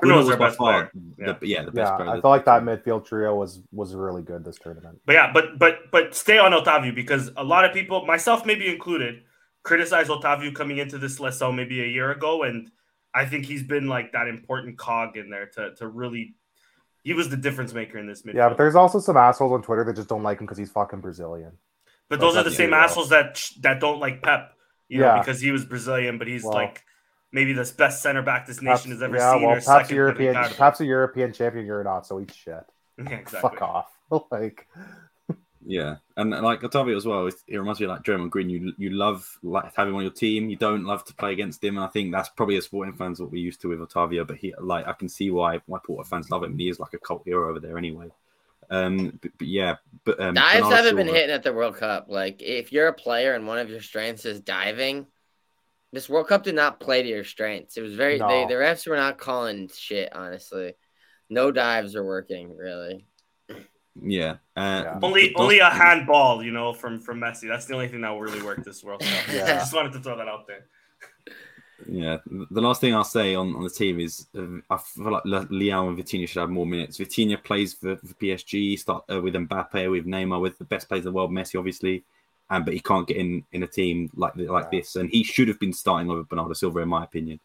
Bruno was our best player. The best player. I feel like that midfield trio was really good this tournament. But yeah, but stay on Otavio, because a lot of people, myself maybe included, criticized Otavio coming into this Seleção maybe a year ago, and I think he's been like that important cog in there to really. He was the difference maker in this midfield. Yeah, but there's also some assholes on Twitter that just don't like him because he's fucking Brazilian. But those are the same assholes that don't like Pep, you know, because he was Brazilian, but he's maybe the best center back this nation has ever seen. Yeah, well, Pep's a European champion. You're not, so eat shit. Yeah, exactly. Fuck off. Yeah, and like Otavio as well. It reminds me of like German Green. You love like having him on your team. You don't love to play against him. And I think that's probably as sporting fans what we're used to with Otavio. But he, like, I can see why my Porto fans love him. He is like a cult hero over there anyway. Dives haven't been hitting at the World Cup. Like, if you're a player and one of your strengths is diving. This World Cup did not play to your strengths. It was very the refs were not calling shit, honestly. No dives are working, really. Yeah. Only a handball, you know, from Messi. That's the only thing that really worked this World Cup. Yeah. I just wanted to throw that out there. Yeah. The last thing I'll say on the team is I feel like Leão and Vitinha should have more minutes. Vitinha plays for PSG, start with Mbappé, with Neymar, with the best players in the world, Messi, obviously. But he can't get in a team like this. And he should have been starting over Bernardo Silva, in my opinion.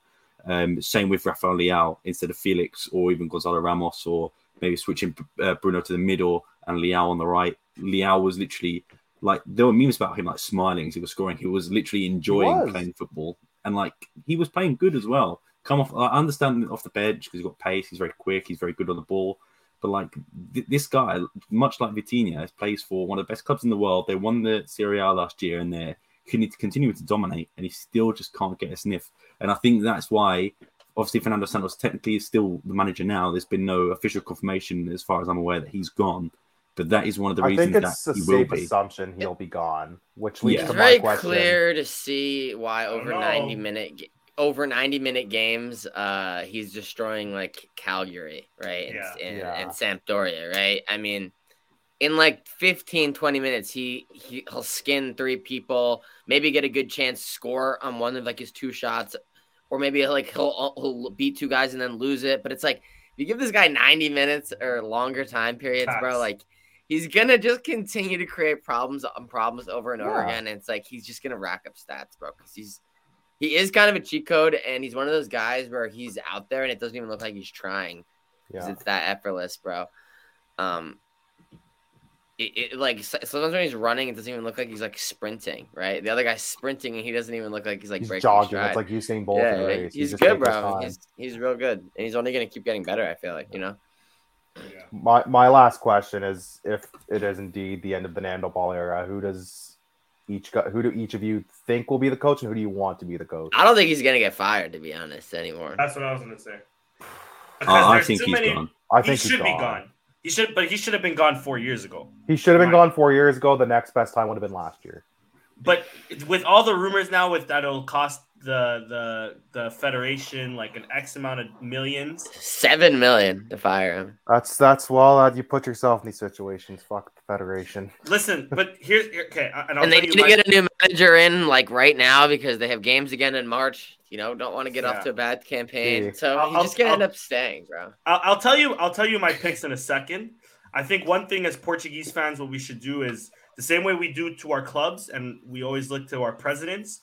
Same with Rafael Leão instead of Felix or even Gonçalo Ramos, or maybe switching Bruno to the middle and Leão on the right. Leão was literally, like, there were memes about him, like, smiling as he was scoring. He was literally enjoying playing football. And, like, he was playing good as well. I understand off the bench because he's got pace, he's very quick, he's very good on the ball. But, like, this guy, much like Vitinha, plays for one of the best clubs in the world. They won the Serie A last year, and they need to continue to dominate, and he still just can't get a sniff. And I think that's why, obviously, Fernando Santos technically is still the manager now. There's been no official confirmation, as far as I'm aware, that he's gone. But that is one of the reasons that he will be. I think it's a safe assumption he'll be gone, which leads to my question. It's very clear to see why over 90-minute games, he's destroying like Calgary, right? And Sampdoria, right? I mean, in like 15, 20 minutes, he'll skin three people, maybe get a good chance, score on one of like his two shots, or maybe like he'll beat two guys and then lose it. But it's like, if you give this guy 90 minutes or longer time periods, bro, like he's gonna just continue to create problems on problems over and over again. And it's like he's just gonna rack up stats, bro, because He is kind of a cheat code, and he's one of those guys where he's out there and it doesn't even look like he's trying because it's that effortless, bro. Like sometimes when he's running, it doesn't even look like he's like sprinting, right? The other guy's sprinting and he doesn't even look like he's like breaking jogging. Stride. It's like Usain Bolt in the race. He's good, bro. He's real good, and he's only gonna keep getting better. I feel like you know. Yeah. My last question is: if it is indeed the end of the Nando Ball era, who do each of you think will be the coach, and who do you want to be the coach? I don't think he's gonna get fired, to be honest, anymore. That's what I was gonna say. I think he's gone. I think he should be gone. He should have been gone 4 years ago. He should have been gone 4 years ago. The next best time would have been last year. But with all the rumors now, with that it'll cost the federation like an X amount of millions, $7 million to fire him. That's you put yourself in these situations. Fuck the federation. Listen, but and they need to get a new manager in like right now because they have games again in March. You know, don't want to get off to a bad campaign, so he's just gonna end up staying, bro. I'll tell you my picks in a second. I think one thing as Portuguese fans, what we should do is the same way we do to our clubs, and we always look to our presidents.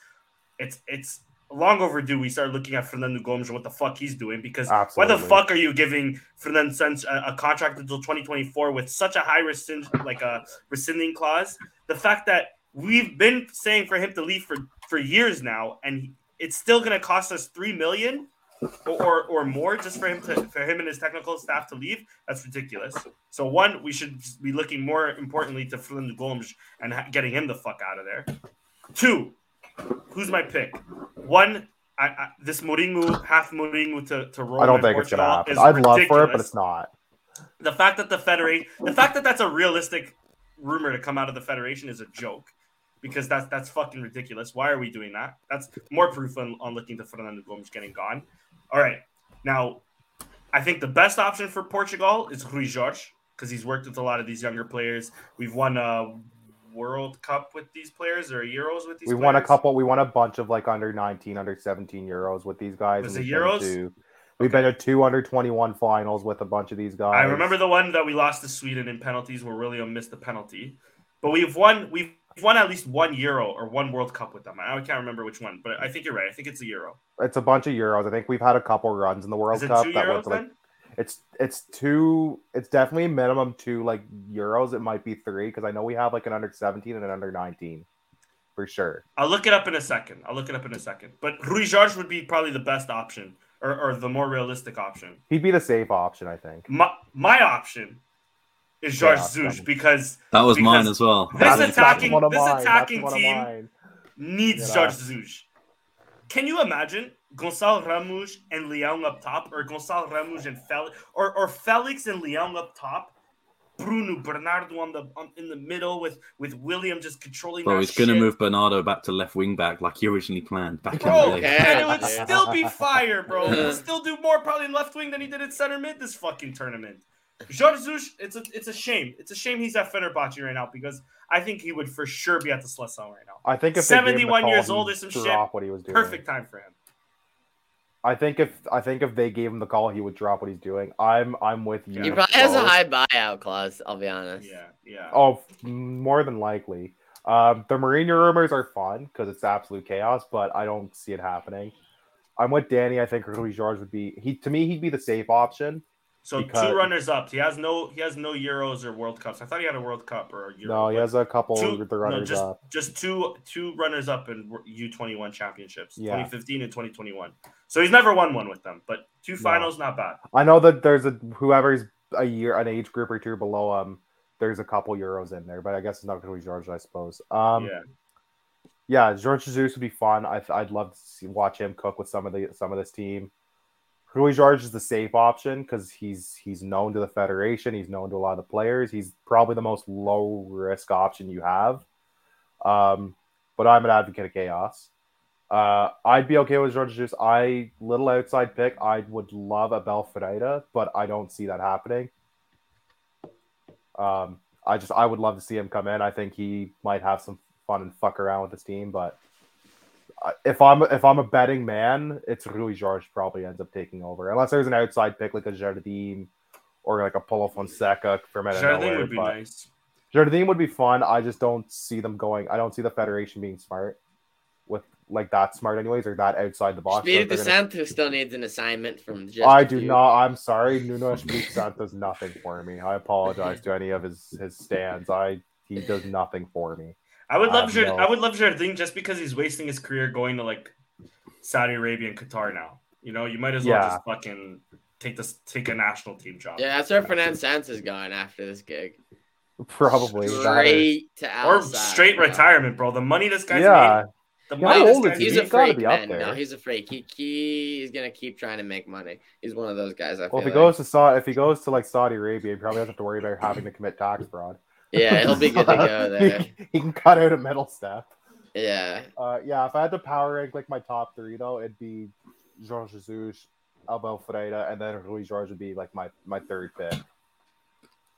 It's long overdue we start looking at Fernando Gomes and what the fuck he's doing, because why the fuck are you giving Fernando Santos a contract until 2024 with such a high rescinding clause? The fact that we've been saying for him to leave for years now, and it's still going to cost us $3 million or more just for him and his technical staff to leave. That's ridiculous. So one, we should be looking more importantly to Fernando Gomes and getting him the fuck out of there. Two, who's my pick? One, this Mourinho, half Mourinho to Roma. I don't think it's going to happen. I'd love for it, but it's not. The fact that that's a realistic rumor to come out of the federation is a joke, because that's fucking ridiculous. Why are we doing that? That's more proof on looking to Fernando Gomes getting gone. All right. Now, I think the best option for Portugal is Rui Jorge, because he's worked with a lot of these younger players. We've won World Cup with these players or Euros with these players? We won a bunch of like under 19, under 17 Euros with these guys. Was it Euros? We've been to two under 21 finals with a bunch of these guys. I remember the one that we lost to Sweden in penalties where William missed the penalty. But we've won at least one Euro or one World Cup with them. I can't remember which one, but I think you're right. I think it's a Euro. It's a bunch of Euros. I think we've had a couple runs in the World Cup. Is it 2 Euros then? It's definitely a minimum 2 like Euros. It might be 3 because I know we have like an under 17 and an under 19 for sure. I'll look it up in a second. But Rui Jorge would be probably the best option. Or the more realistic option. He'd be the safe option, I think. My option is Jorge Jesus because... That was mine as well. This attacking team needs Jorge Jesus. Can you imagine Gonçalo Ramos and Leão up top? Or Gonçalo Ramos and Felix? Or Felix and Leão up top? Bernardo in the middle with William just controlling. Bro, he's going to move Bernardo back to left wing back like you originally planned. And it would still be fire, bro. He'll still do more probably in left wing than he did at center mid this fucking tournament. Jorge Jesus, it's a shame. It's a shame he's at Fenerbahce right now because I think he would for sure be at the Seleção right now. I think if 71 call, years old is some shit. What he was doing. Perfect time for him. I think if they gave him the call, he would drop what he's doing. I'm with you. He probably has a high buyout clause. I'll be honest. Yeah. Oh, more than likely. The Mourinho rumors are fun because it's absolute chaos, but I don't see it happening. I'm with Danny. I think Rui Jorge would be he'd be the safe option. So two runners up. He has no Euros or World Cups. I thought he had a World Cup or a Euro. No, he has a couple with the runners up. Just two runners up in U21 championships, 2015 and 2021. So he's never won one with them, but two finals, not bad. I know that there's whoever's an age group or two below him, there's a couple Euros in there, but I guess it's not going to be Jorge, I suppose. Jorge Jesus would be fun. I'd love to watch him cook with some of this team. Rui Jorge is the safe option because he's known to the federation. He's known to a lot of the players. He's probably the most low-risk option you have. But I'm an advocate of chaos. I'd be okay with Jorge Jesus. Little outside pick, I would love a Belfreida, but I don't see that happening. I would love to see him come in. I think he might have some fun and fuck around with this team, but... If I'm a betting man, it's Rui Jorge probably ends up taking over. Unless there's an outside pick like a Jardim or like a Paulo Fonseca from out of nowhere. Jardim would be nice. Jardim would be fun. I just don't see them going. I don't see the federation being smart with like that smart anyways or that outside the box. Espírito Santo still needs an assignment from Jeff. I do not. I'm sorry. Nuno Espírito Santo does nothing for me. I apologize to any of his stands. He does nothing for me. I would love Jardim just because he's wasting his career going to like Saudi Arabia and Qatar now. You know, you might as well just fucking take a national team job. Yeah, that's where Fernando Santos is going after this gig. Probably straight retirement, bro. The money this guy's made. The money he's a freak, man. No, he's a freak. He's gonna keep trying to make money. He's one of those guys. If he goes to like Saudi Arabia, he probably doesn't have to worry about having to commit tax fraud. Yeah, he'll be good to go there. He can cut out a middle step. Yeah. If I had to power rank like my top 3, though, it'd be Jorge Jesus, Abel Ferreira, and then Rui Jorge would be like my third pick.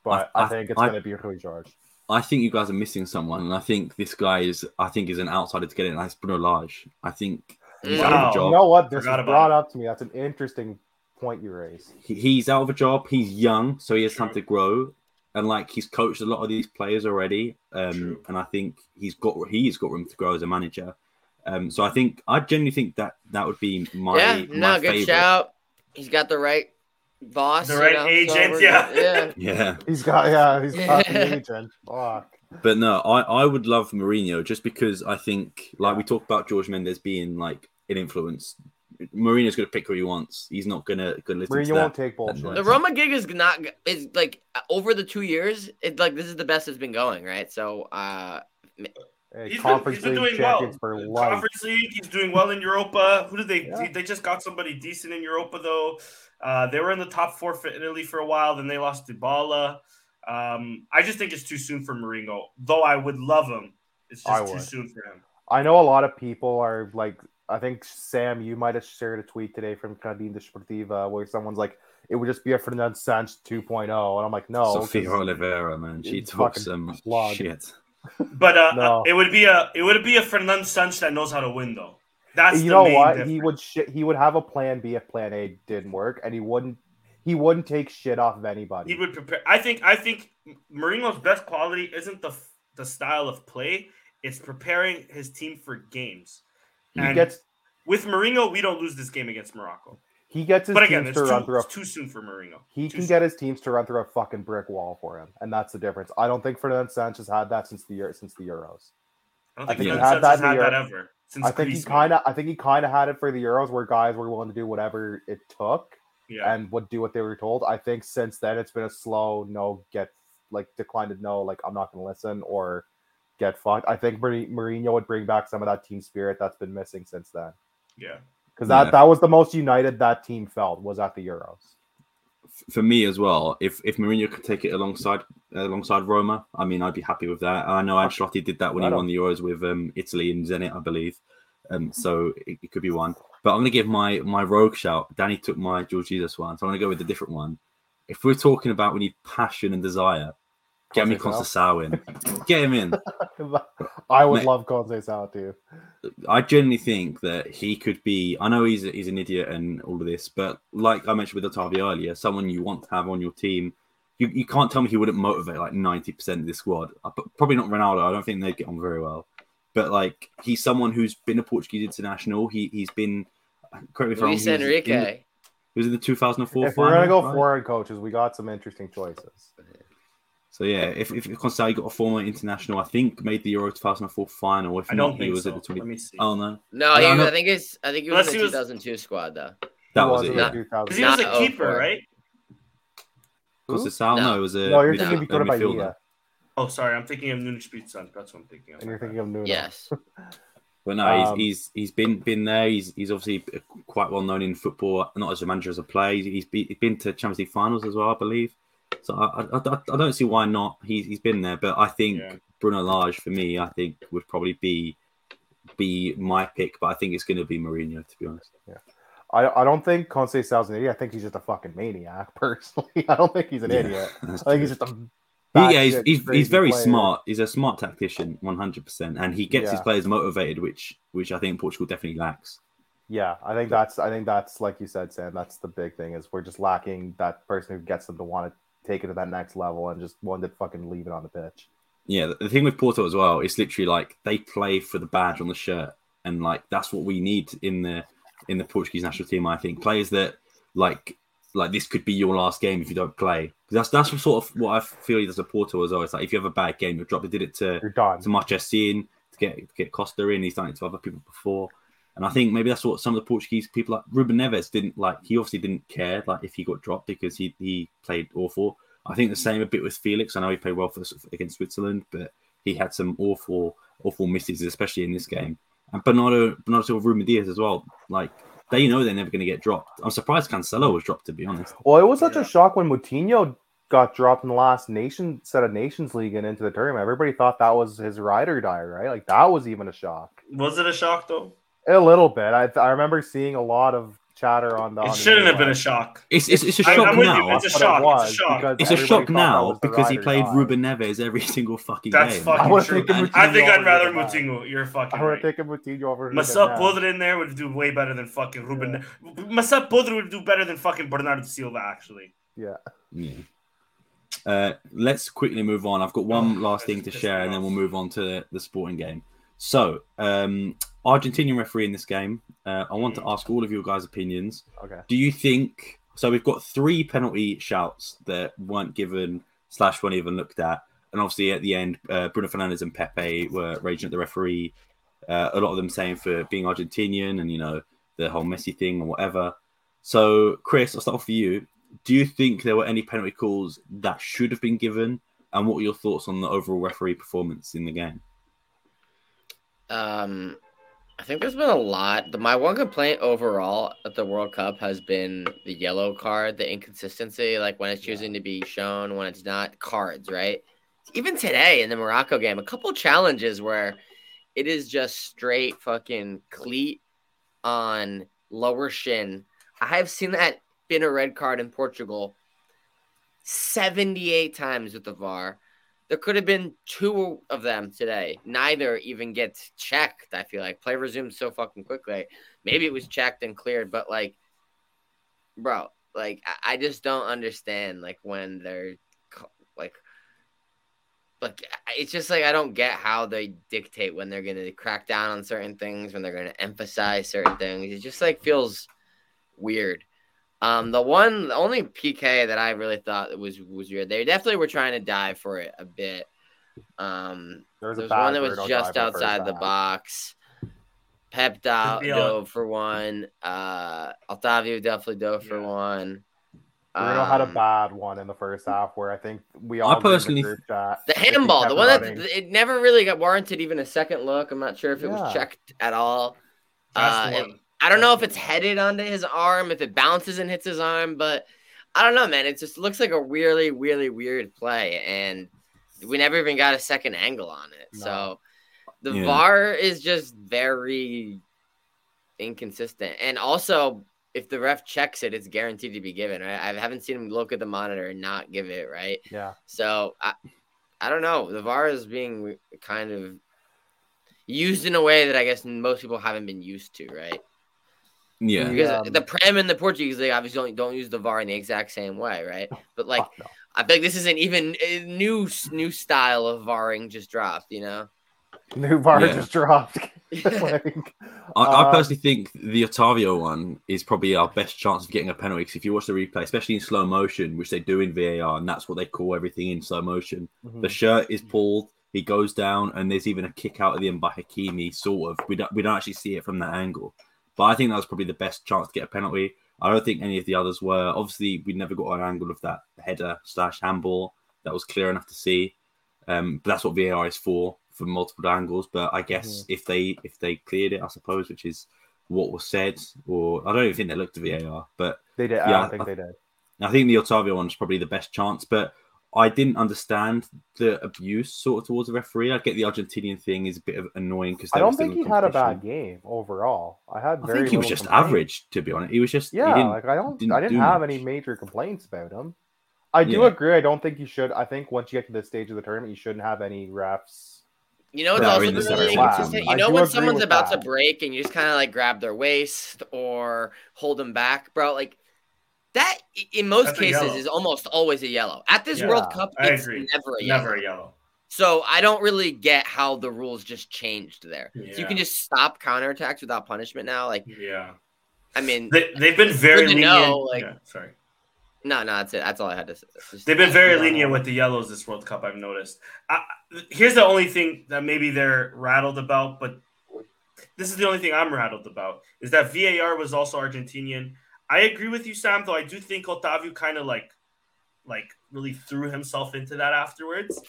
But I think it's going to be Rui Jorge. I think you guys are missing someone, and I think this guy is an outsider to get in. That's Bruno Lage. I think he's out of a job. You know what? This was brought up to me. That's an interesting point you raised. He's out of a job. He's young, so he has time to grow. And like he's coached a lot of these players already, and I think he's got room to grow as a manager. So I genuinely think that would be my favorite. Good shout. He's got the right boss, agent. So he's got an agent. Fuck. But no, I would love Mourinho just because I think like we talked about Jorge Mendes being like an influence. Mourinho's going to pick who he wants. He's not going to listen to that. Mourinho won't take bullshit. The Roma gig is like over the 2 years. It's like this is the best it's been going, right? So he's been doing well. Conference League, he's doing well in Europa. Who did they? Yeah. They just got somebody decent in Europa though. They were in the top 4 for Italy for a while. Then they lost Dybala. I just think it's too soon for Mourinho. Though I would love him. It's just too soon for him. I know a lot of people are like. I think, Sam, you might have shared a tweet today from Cadine Desportiva where someone's like, it would just be a Fernando Santos 2.0. And I'm like, no. Sofia Oliveira, man. She talks some shit. But no. it would be a Fernando Santos that knows how to win, though. That's you the know main what difference. He would have a plan B if plan A didn't work, and he wouldn't take shit off of anybody. He would prepare. I think Mourinho's best quality isn't the style of play; it's preparing his team for games. With Mourinho, we don't lose this game against Morocco. He gets his teams to run through. It's too soon for Mourinho. He can get his teams to run through a fucking brick wall for him, and that's the difference. I don't think Fernando Santos had that since the Euros. I don't think Fernando Santos had that ever. I think he kind of had it for the Euros, where guys were willing to do whatever it took, and would do what they were told. I think since then it's been a slow decline, I'm not going to listen or get fucked. I think Mourinho would bring back some of that team spirit that's been missing since then. Yeah. Because that was the most united that team felt, was at the Euros. For me as well, if Mourinho could take it alongside Roma, I mean, I'd be happy with that. I know Ancelotti did that when he won the Euros with Italy and Zenit, I believe. So it could be one. But I'm going to give my rogue shout. Danny took my Jorge Jesus one, so I'm going to go with a different one. If we're talking about we need passion and desire, get me Conceição in. Get him in. I would love Conceição too. I genuinely think that he could be. I know he's an idiot and all of this, but like I mentioned with Otavio earlier, someone you want to have on your team. You can't tell me he wouldn't motivate like 90% of the squad. Probably not Ronaldo. I don't think they'd get on very well. But like he's someone who's been a Portuguese international. He's been. Correct me if I'm wrong. Luis Enrique. He was in the 2004 final. If we're gonna go foreign coaches, we got some interesting choices. So yeah, if Conceição got a former international, I think made the Euro 2004 final. If I don't not, think he was so. At the 20. 20- oh no, no, no, he, no, I think he was in the 2002 squad though. That was it. Yeah. Because he was a keeper, right? Conceição, no, it was a. No, you're thinking of Vitória. Oh, sorry, I'm thinking of Nuno Espírito Santo. That's what I'm thinking of. And you're thinking of Nuno. Yes. But no, he's been there. He's obviously quite well known in football, not as a manager, as a player. He's been to Champions League finals as well, I believe. So I don't see why not. He's been there, but I think Bruno Lage for me, I think would probably be my pick. But I think it's going to be Mourinho, to be honest. Yeah, I don't think Conceição's an idiot. I think he's just a fucking maniac. Personally, I don't think he's an idiot. I think he's just a he's very smart. He's a smart tactician, 100%, and he gets his players motivated, which I think Portugal definitely lacks. Yeah, I think that's like you said, Sam. That's the big thing is we're just lacking that person who gets them to want to take it to that next level and just one that fucking leave it on the pitch. Yeah, the thing with Porto as well, it's literally like they play for the badge on the shirt, and like that's what we need in the Portuguese national team. I think players that like this could be your last game if you don't play. That's sort of what I feel as a Porto as well. It's like if you have a bad game, you drop. They did it to Manchester in to get Costa in. He's done it to other people before. And I think maybe that's what some of the Portuguese people like Ruben Neves didn't like. He obviously didn't care like if he got dropped because he played awful. I think the same a bit with Felix. I know he played well against Switzerland, but he had some awful misses, especially in this game. And Bernardo Ruben Dias as well. Like they know they're never going to get dropped. I'm surprised Cancelo was dropped, to be honest. Well, it was such a shock when Moutinho got dropped in the last set of Nations League and into the tournament. Everybody thought that was his ride or die, right? Like that was even a shock. Was it a shock though? A little bit. I remember seeing a lot of chatter on the. It shouldn't have been a shock. It's a shock now. It's a shock. It's a shock now because he played Ruben Neves every single fucking game. That's fucking true. I think I'd rather Moutinho. You're fucking. I would have taken Moutinho over. Massa Podre in there would do way better than fucking Ruben. Massa Podre would do better than fucking Bernardo Silva, actually. Yeah. Let's quickly move on. I've got one last thing to share, and then we'll move on to the sporting game. So, Argentinian referee in this game. I want to ask all of your guys' opinions. Okay. Do you think... So we've got three penalty shouts that weren't given / weren't even looked at. And obviously at the end, Bruno Fernandes and Pepe were raging at the referee. A lot of them saying for being Argentinian and, you know, the whole Messi thing or whatever. So, Chris, I'll start off with you. Do you think there were any penalty calls that should have been given? And what were your thoughts on the overall referee performance in the game? I think there's been a lot. My one complaint overall at the World Cup has been the yellow card, the inconsistency, like when it's choosing to be shown, when it's not, cards, right? Even today in the Morocco game, a couple challenges where it is just straight fucking cleat on lower shin. I have seen that been a red card in Portugal 78 times with the VAR. There could have been two of them today. Neither even gets checked, I feel like. Play resumed so fucking quickly. Maybe it was checked and cleared, but, like, bro, like, I just don't understand, like, when they're, like, it's just, like, I don't get how they dictate when they're going to crack down on certain things, when they're going to emphasize certain things. It just, like, feels weird. The only PK that I really thought was weird. They definitely were trying to dive for it a bit. There was one that was just outside the box. Pep dove for one. Altavio definitely dove for one. Bruno had a bad one in the first half where I think we all personally the handball, the one running. That it never really got warranted even a second look. I'm not sure if it was checked at all. I don't know if it's headed onto his arm, if it bounces and hits his arm, but I don't know, man. It just looks like a really, really weird play, and we never even got a second angle on it. No. So the VAR is just very inconsistent. And also, if the ref checks it, it's guaranteed to be given. Right? I haven't seen him look at the monitor and not give it, right? Yeah. So I don't know. The VAR is being kind of used in a way that I guess most people haven't been used to, right? Yeah, because the Prem and the Portuguese League obviously don't use the VAR in the exact same way, right? But like, I think this is an even new style of VARing just dropped, you know? New VAR just dropped. Like, I personally think the Otavio one is probably our best chance of getting a penalty, because if you watch the replay, especially in slow motion, which they do in VAR, and that's what they call everything in slow motion, the shirt is pulled, he goes down, and there's even a kick out of the Mbappé sort of. We don't actually see it from that angle. But I think that was probably the best chance to get a penalty. I don't think any of the others were. Obviously, we never got an angle of that header/handball. That was clear enough to see. But that's what VAR is for multiple angles. But I guess if they cleared it, I suppose, which is what was said. Or I don't even think they looked at VAR. But they did. Yeah, I think they did. I think the Otavio one is probably the best chance. But I didn't understand the abuse sort of towards the referee. I get the Argentinian thing is a bit of annoying because I don't think he had a bad game overall. I think he was just average, to be honest. He was just I didn't have any major complaints about him. I do agree. I don't think you should. I think once you get to this stage of the tournament, you shouldn't have any refs. You know, it's also really inconsistent. You know, when someone's about to break and you just kind of like grab their waist or hold them back, bro. Like, that in most cases is almost always a yellow. At this World Cup, it's never a yellow. So I don't really get how the rules just changed there. Yeah. So you can just stop counterattacks without punishment now. Like, I mean, they've been very lenient. No, that's it. That's all I had to say. They've been very lenient with the yellows this World Cup. I've noticed. Here's the only thing that maybe they're rattled about, but this is the only thing I'm rattled about is that VAR was also Argentinian. I agree with you, Sam, though I do think Otavio kind of like really threw himself into that afterwards.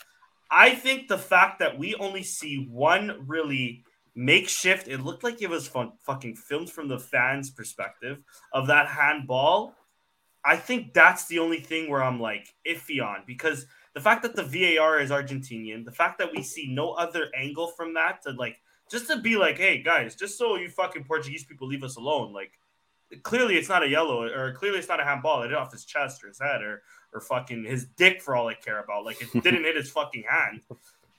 I think the fact that we only see one really makeshift, it looked like it was fucking filmed from the fans' perspective of that handball. I think that's the only thing where I'm like iffy on, because the fact that the VAR is Argentinian, the fact that we see no other angle from that to like, just to be like, hey guys, just so you fucking Portuguese people leave us alone. Like, clearly it's not a yellow, or clearly it's not a handball. It hit off his chest or his head or fucking his dick for all I care about. Like, it didn't hit his fucking hand.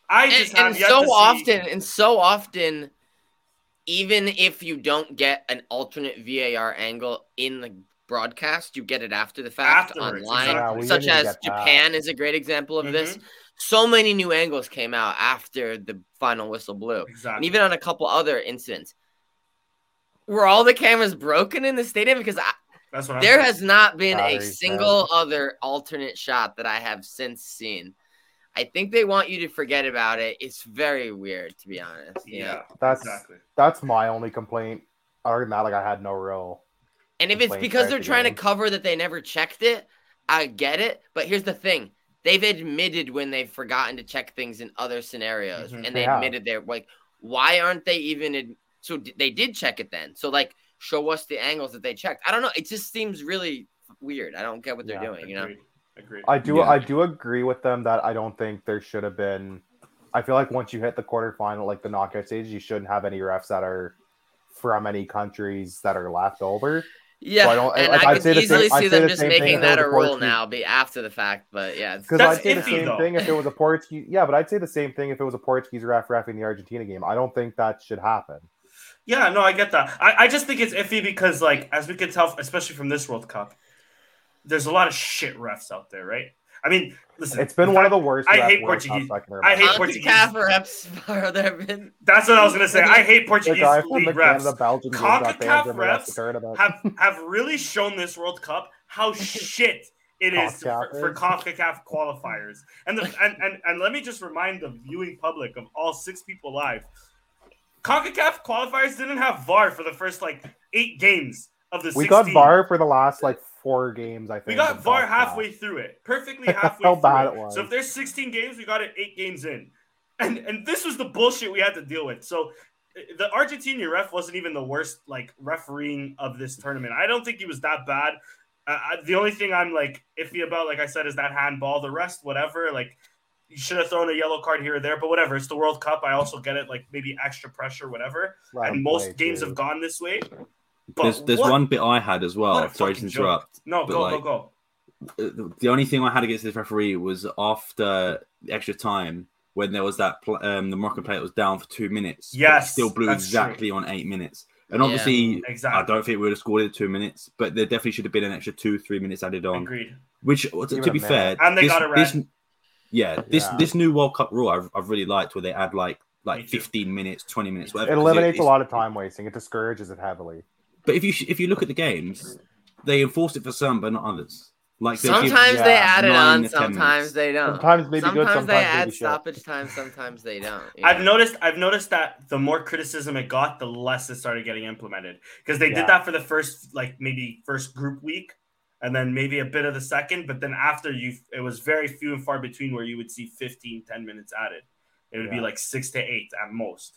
And so often, even if you don't get an alternate VAR angle in the broadcast, you get it after the fact online, such as Japan is a great example of this. So many new angles came out after the final whistle blew. Exactly. And even on a couple other incidents. Were all the cameras broken in the stadium? Because there has not been a single other alternate shot that I have since seen. I think they want you to forget about it. It's very weird, to be honest. Yeah, that's my only complaint. Other than that, like, I had no real. And if it's because they're trying to cover that they never checked it, I get it. But here's the thing. They've admitted when they've forgotten to check things in other scenarios. And they admitted they're like, why aren't they even So they did check it then. So, like, show us the angles that they checked. I don't know. It just seems really weird. I don't get what they're doing, you know? Agreed. I do agree with them that I don't think there should have been – I feel like once you hit the quarterfinal, like the knockout stage, you shouldn't have any refs that are from any countries that are left over. Yeah, so I could easily see them just making that a rule now, be after the fact. But yeah, because I'd say the same thing if it was a Portuguese. Yeah, but I'd say the same thing if it was a Portuguese ref in the Argentina game. I don't think that should happen. Yeah, no, I get that. I just think it's iffy because, like, as we can tell, especially from this World Cup, there's a lot of shit refs out there, right? I mean, listen. It's been one of the worst. I hate Portuguese. Reps. That's what I was going to say. I hate Portuguese league refs. CONCACAF refs have really shown this World Cup how shit it is for CONCACAF qualifiers. And let me just remind the viewing public of all six people live, CONCACAF qualifiers didn't have VAR for the first, like, 8 games of the 16. We got VAR for the last, like, 4 games, I think. We got VAR halfway through it. Perfectly halfway through it. How bad it was. So if there's 16 games, we got it 8 games in. And this was the bullshit we had to deal with. So the Argentina ref wasn't even the worst, like, refereeing of this tournament. I don't think he was that bad. The only thing I'm, like, iffy about, like I said, is that handball. The rest, whatever, like, you should have thrown a yellow card here or there, but whatever. It's the World Cup. I also get it, like, maybe extra pressure, whatever. Right, and most games have gone this way. But there's one bit I had as well. Sorry to interrupt. No, go. The only thing I had against this referee was after extra time when there was that the Moroccan player that was down for 2 minutes. Yes, still blew exactly on 8 minutes. And obviously, I don't think we would have scored in 2 minutes, but there definitely should have been an extra 2-3 minutes added on. Agreed. Which, to be fair, and they got it right. Yeah, this new World Cup rule I've really liked, where they add like 15 minutes, 20 minutes, whatever. It eliminates a lot of time wasting. It discourages it heavily. But if you look at the games, they enforce it for some, but not others. Like sometimes they add it on, sometimes they don't. Sometimes they add stoppage time, sometimes they don't. Yeah. I've noticed that the more criticism it got, the less it started getting implemented, because they did that for the first, like, maybe first group week. And then maybe a bit of the second, but then after it was very few and far between where you would see 15, 10 minutes added. It would be like 6 to 8 at most.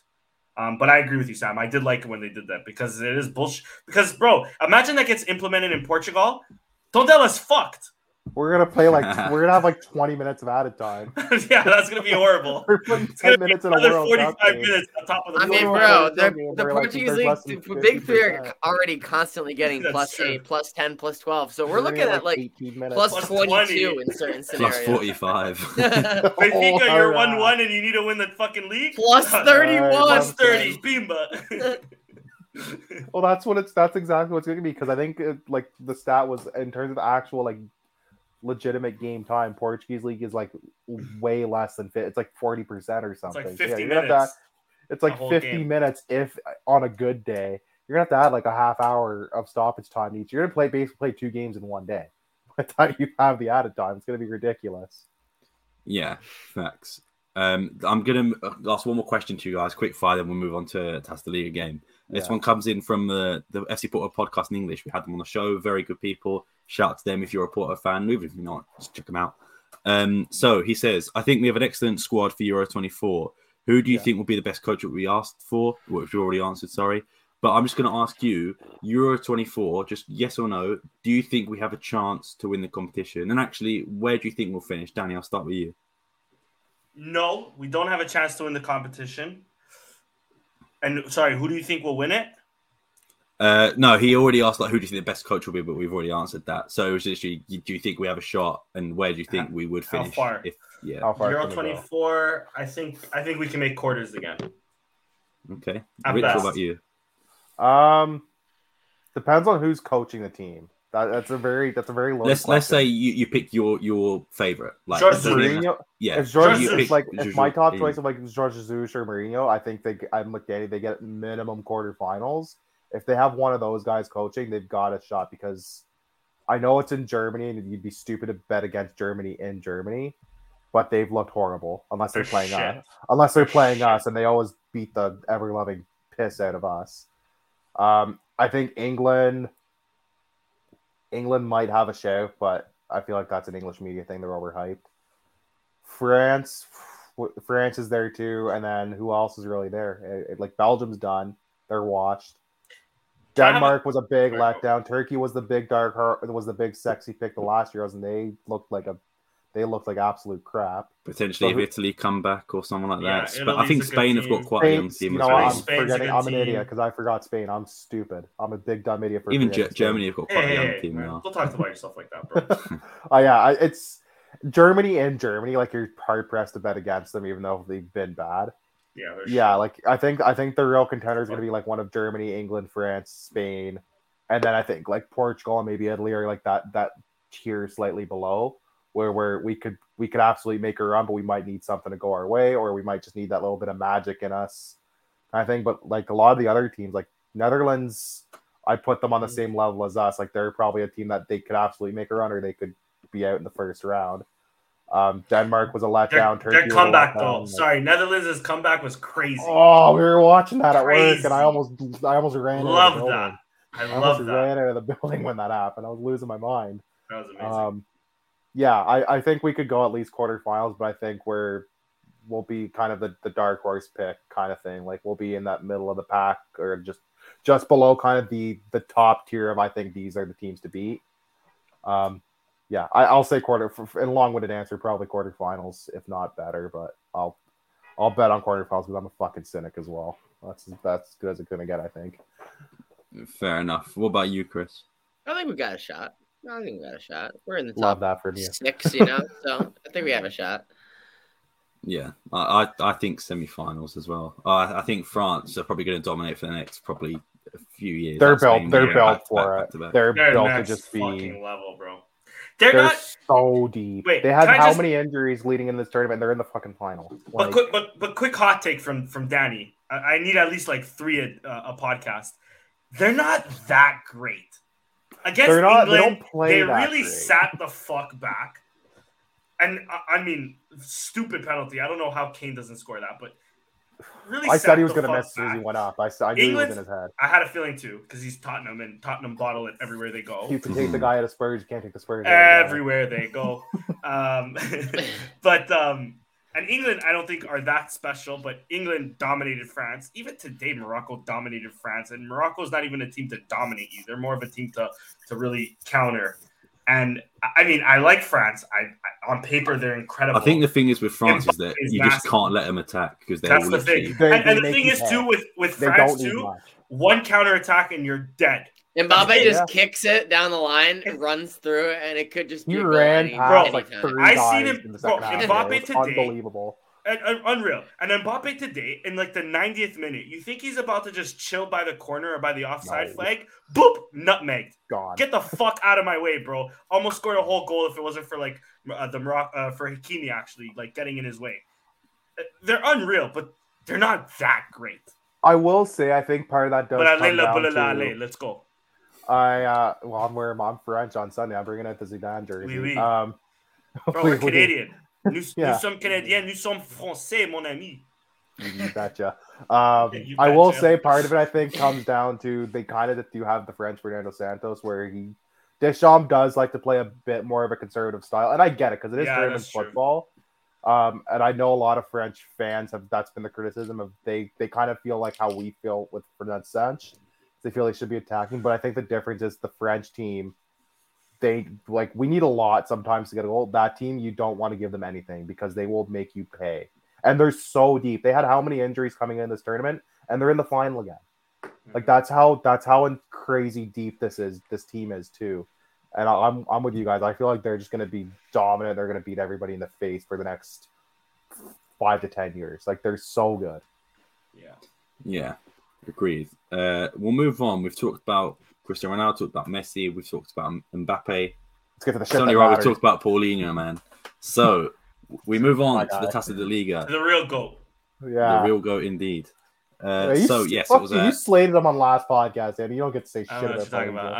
But I agree with you, Sam. I did like it when they did that, because it is bullshit. Because, bro, imagine that gets implemented in Portugal. Tondela's fucked. We're gonna play we're gonna have 20 minutes of added time. Yeah, that's gonna be horrible. We're putting 10 minutes in a World 45 minutes on top of the. I mean, bro, the Portuguese league, big three are already constantly getting +8, +10, +12. So we're looking at +22 in certain scenarios. +45. Benfica, you're 1-1 and you need to win the fucking league. +31, +30, Bimba. Well, that's exactly what's gonna be, because I think the stat was, in terms of actual legitimate game time, Portuguese league is way less than fit. It's 40% or something. It's 50 minutes. It's 50 game. Minutes if on a good day. You're gonna have to add a half hour of stoppage time each. You're gonna basically play 2 games in one day. By the time you have the added time, it's gonna be ridiculous. Yeah, facts. I'm gonna ask one more question to you guys, quick fire, then we'll move on to Taça da Liga game. This one comes in from the FC Porto podcast in English. We had them on the show. Very good people. Shout out to them if you're a Porto fan. Even if you're not, just check them out. So he says, I think we have an excellent squad for Euro 24. Who do you think will be the best coach that we asked for? Which we already answered, sorry. But I'm just going to ask you, Euro 24, just yes or no, do you think we have a chance to win the competition? And actually, where do you think we'll finish? Danny, I'll start with you. No, we don't have a chance to win the competition. And sorry, who do you think will win it? No, he already asked, who do you think the best coach will be? But we've already answered that. So it was literally, do you think we have a shot? And where do you think we would finish? How far? How far? Euro 24, I think we can make quarters again. Okay. Rich, what about you? Depends on who's coaching the team. That's a very low. Let's say you pick your favorite. Jorge Mourinho. Yeah. If my top choice of Jorge Jesus or Mourinho, I think I'm with Danny. They get minimum quarterfinals. If they have one of those guys coaching, they've got a shot, because I know it's in Germany and you'd be stupid to bet against Germany in Germany, but they've looked horrible unless they're playing us, and they always beat the ever loving piss out of us. I think England might have a shout, but I feel like that's an English media thing. They're overhyped. France is there too, and then who else is really there? Belgium's done. They're washed. Denmark was a big letdown. Turkey was the big sexy pick the last Euros, and they looked like a They looked like absolute crap. Potentially, so if Italy come back or someone like that. Yeah, but I think Spain have got quite a young team. You know, I'm an idiot because I forgot Spain. I'm stupid. I'm a big dumb idiot for even Germany have got quite a young team now. Don't talk about yourself like that, bro. Oh yeah, it's Germany. Like you're hard pressed to bet against them, even though they've been bad. Yeah, yeah. Like I think the real contender is going to be like one of Germany, England, France, Spain, and then I think like Portugal and maybe Italy are like that tier slightly below. Where we could absolutely make a run, but we might need something to go our way, or we might just need that little bit of magic in us, I think. But like a lot of the other teams, like Netherlands, I put them on the same level as us. Like they're probably a team that they could absolutely make a run, or they could be out in the first round. Denmark was a letdown. Their comeback goal. Sorry, Netherlands' comeback was crazy. Oh, we were watching that at work, and I almost ran. Love out of that. I ran out of the building when that happened. I was losing my mind. That was amazing. Yeah, I think we could go at least quarterfinals, but I think we'll be kind of the dark horse pick kind of thing. Like we'll be in that middle of the pack or just below kind of the top tier of I think these are the teams to beat. Yeah, I'll say in a long-winded answer, probably quarterfinals, if not better, but I'll bet on quarterfinals because I'm a fucking cynic as well. That's as good as it's gonna get, I think. Fair enough. What about you, Chris? I think we got a shot. I think we got a shot. We're in the top six, you know, so I think we have a shot. Yeah, I think semi-finals as well. I think France are probably going to dominate for the next probably a few years. They're built for it. They're built to just be level, bro. They're so deep. Wait, they had many injuries leading in this tournament? They're in the fucking final. Like, but quick hot take from Danny. I need at least like three a podcast. They're not that great. Against England, they really sat the fuck back. And, I mean, stupid penalty. I don't know how Kane doesn't score that, but really I thought he was going to mess as soon as he went up. I knew he was in his head. I had a feeling, too, because he's Tottenham, and Tottenham bottle it everywhere they go. You can take the guy out of Spurs. You can't take the Spurs. Everywhere they go. And England, I don't think, are that special, but England dominated France. Even today, Morocco dominated France, and Morocco's not even a team to dominate you. They're more of a team to really counter. And, I mean, I like France. I on paper, they're incredible. I think the thing is with France is that you just can't let them attack because they're all literally... That's the thing. And the thing is, too, with France, too, one counterattack and you're dead. And Mbappé just kicks it down the line and runs through, and it could just be Mbappé today. Unbelievable. And unreal. And Mbappé today, in like the 90th minute, you think he's about to just chill by the corner or by the offside flag? Boop! Nutmegged. Gone. Get the fuck out of my way, bro. Almost scored a whole goal if it wasn't for like for Hakimi actually like getting in his way. They're unreal, but they're not that great. I will say, I think part of that does come down to... Let's go. I'm French on Sunday. I'm bringing out the Zidane jersey. Oui, oui. Bro, we're Canadian. Nous sommes Canadiens. Nous sommes Français, mon ami. You betcha. I will say part of it, I think, comes down to they kind of do have the French Fernando Santos where Deschamps does like to play a bit more of a conservative style. And I get it because it is German football. And I know a lot of French fans that's been the criticism of they kind of feel like how we feel with Fernando Santos. They feel they should be attacking, but I think the difference is the French team. We need a lot sometimes to get a goal. That team, you don't want to give them anything because they will make you pay. And they're so deep. They had how many injuries coming in this tournament, and they're in the final again. Like that's how crazy deep this team is too. And I'm with you guys. I feel like they're just going to be dominant. They're going to beat everybody in the face for the next 5 to 10 years. Like they're so good. Yeah. Yeah. Agreed. We'll move on. We've talked about Cristiano Ronaldo, talked about Messi, we've talked about Mbappe. Let's get to the shit. We've talked about Paulinho, man. So we move on to the Taça da Liga. The real goat. Yeah. The real goat indeed. You slated him on last podcast, and you don't get to say shit about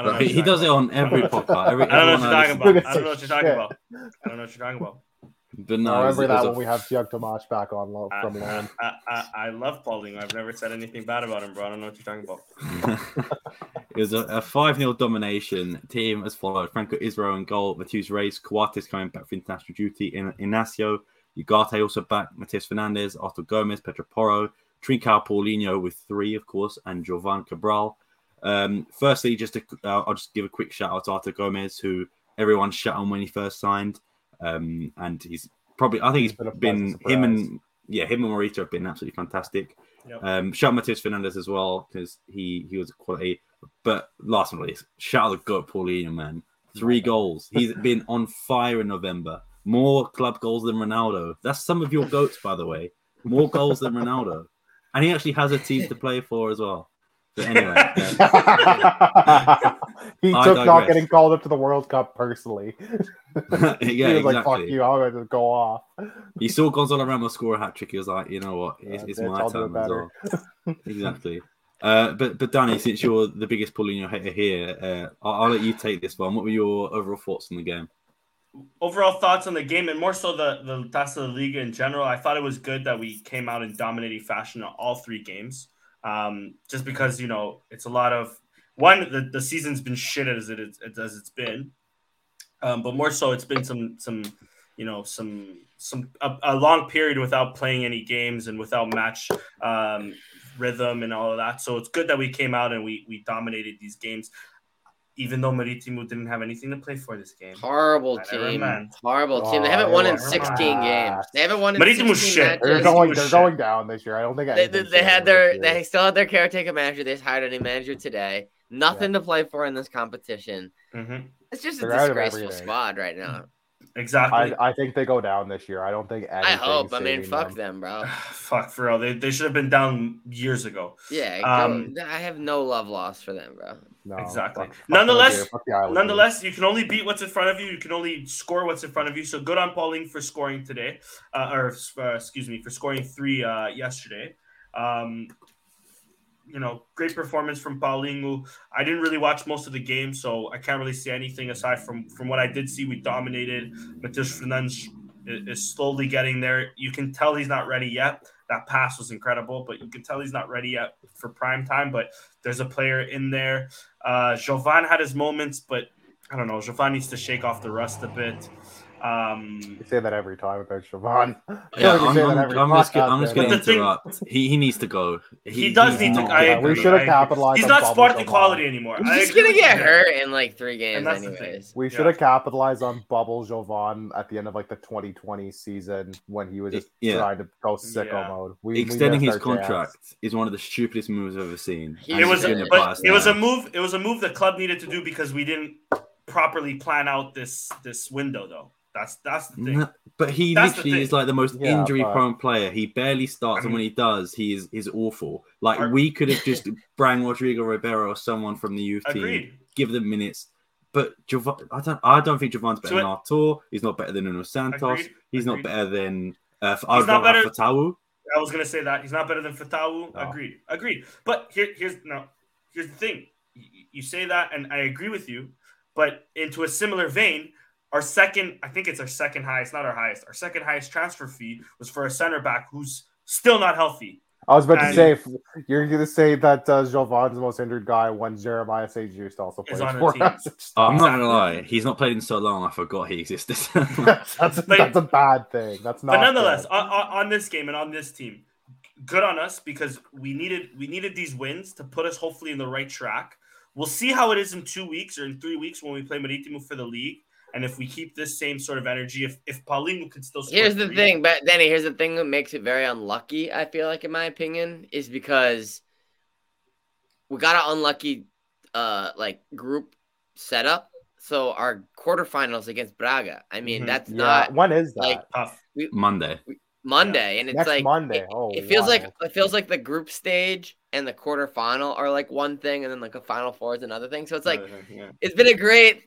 that. He does it on every podcast. I don't know what you're talking about. But no, I remember that when we have Thiago Tomas back on from Land. I love Paulinho. I've never said anything bad about him, bro. I don't know what you're talking about. It was a 5-0 domination. Team as followed: Franco Israel in goal, Matheus Reis, Coates coming back for international duty, Inacio, Ugarte also back, Matias Fernandes, Arthur Gomez, Pedro Porro, Trincao, Paulinho with 3, of course, and Jovan Cabral. Firstly, I'll just give a quick shout out to Arthur Gomez, who everyone shut on when he first signed. And he's probably, I think he's been him and Morita have been absolutely fantastic. Yep. Shout Matheus Fernandes as well, because he was quality. But last but not least, shout out the goat Paulinho, man. 3 goals. He's been on fire in November. More club goals than Ronaldo. That's some of your goats, by the way. More goals than Ronaldo. And he actually has a team to play for as well. But anyway. He took not getting called up to the World Cup personally. He was like, fuck you, I'm going to go off. He saw Gonzalo Ramos score a hat-trick. He was like, you know what? It's my time as well. Exactly. But Danny, since you're the biggest Paulinho hater here, I'll let you take this one. What were your overall thoughts on the game? Overall thoughts on the game, and more so the Taça da Liga in general, I thought it was good that we came out in dominating fashion on all 3 games. Just because, you know, it's a lot of... One, the season's been shit as it's been. But more so, it's been a long period without playing any games and without match rhythm and all of that. So it's good that we came out and we dominated these games, even though Marítimo didn't have anything to play for this game. Horrible team. They haven't won in 16 games. They haven't won in Marítimo 16 shit. Matches. They're going down this year. I don't think they still had their caretaker manager. They just hired a new manager today. Nothing to play for in this competition. Mm-hmm. It's just a disgraceful squad right now. Exactly. I think they go down this year. I don't think anything. I hope. I mean, fuck them, bro. Fuck, for real. They should have been down years ago. Yeah. I have no love lost for them, bro. No, exactly. Nonetheless, you can only beat what's in front of you. You can only score what's in front of you. So good on Paulinho for scoring today, for scoring 3 yesterday. You know, great performance from Paulinho. I didn't really watch most of the game, so I can't really see anything aside from what I did see. We dominated. Matheus Fernandes is slowly getting there. You can tell he's not ready yet. That pass was incredible, but you can tell he's not ready yet for prime time. But there's a player in there. Jovan had his moments, but I don't know. Jovan needs to shake off the rust a bit. You say that every time about Siobhan. Yeah, I'm just going to interrupt. He needs to go. He does need to go. We should have capitalized. He's not sparking quality anymore. He's going to get hurt in like 3 games anyways. We should have capitalized on Bubble Jovan at the end of like the 2020 season when he was just trying to go sicko mode. Extending his contract is one of the stupidest moves I've ever seen. It was a move the club needed to do because we didn't properly plan out this window though. That's the thing. But he literally is like the most injury-prone player. He barely starts, and when he does, he's awful. Like, we could have just brang Rodrigo Ribeiro or someone from the youth team, give them minutes. But Jovan, I don't think Jovan's better than Artur. He's not better than Nuno Santos. He's not better than Fatau. I was gonna say that he's not better than Fatau. No. Agreed. But here's the thing. You say that, and I agree with you. But into a similar vein, our second highest transfer fee was for a center back who's still not healthy. I was about to say, you're going to say that Jovan's the most injured guy when Jeremiah Sager also plays for us. I'm not going to lie. He's not played in so long, I forgot he existed. That's a bad thing. That's not. But nonetheless, on this game and on this team, good on us because we needed these wins to put us hopefully in the right track. We'll see how it is in 2 weeks or in 3 weeks when we play Marítimo for the league. And if we keep this same sort of energy, if Paulinho could still score. Here's the thing, but Danny, here's the thing that makes it very unlucky, I feel like, in my opinion, is because we got an unlucky group setup. So our quarterfinals against Braga. I mean, that's not. When is that? Monday. Yeah. And it's next like Monday. It feels like the group stage and the quarterfinal are like one thing, and then like a final four is another thing. So it's like it's been a great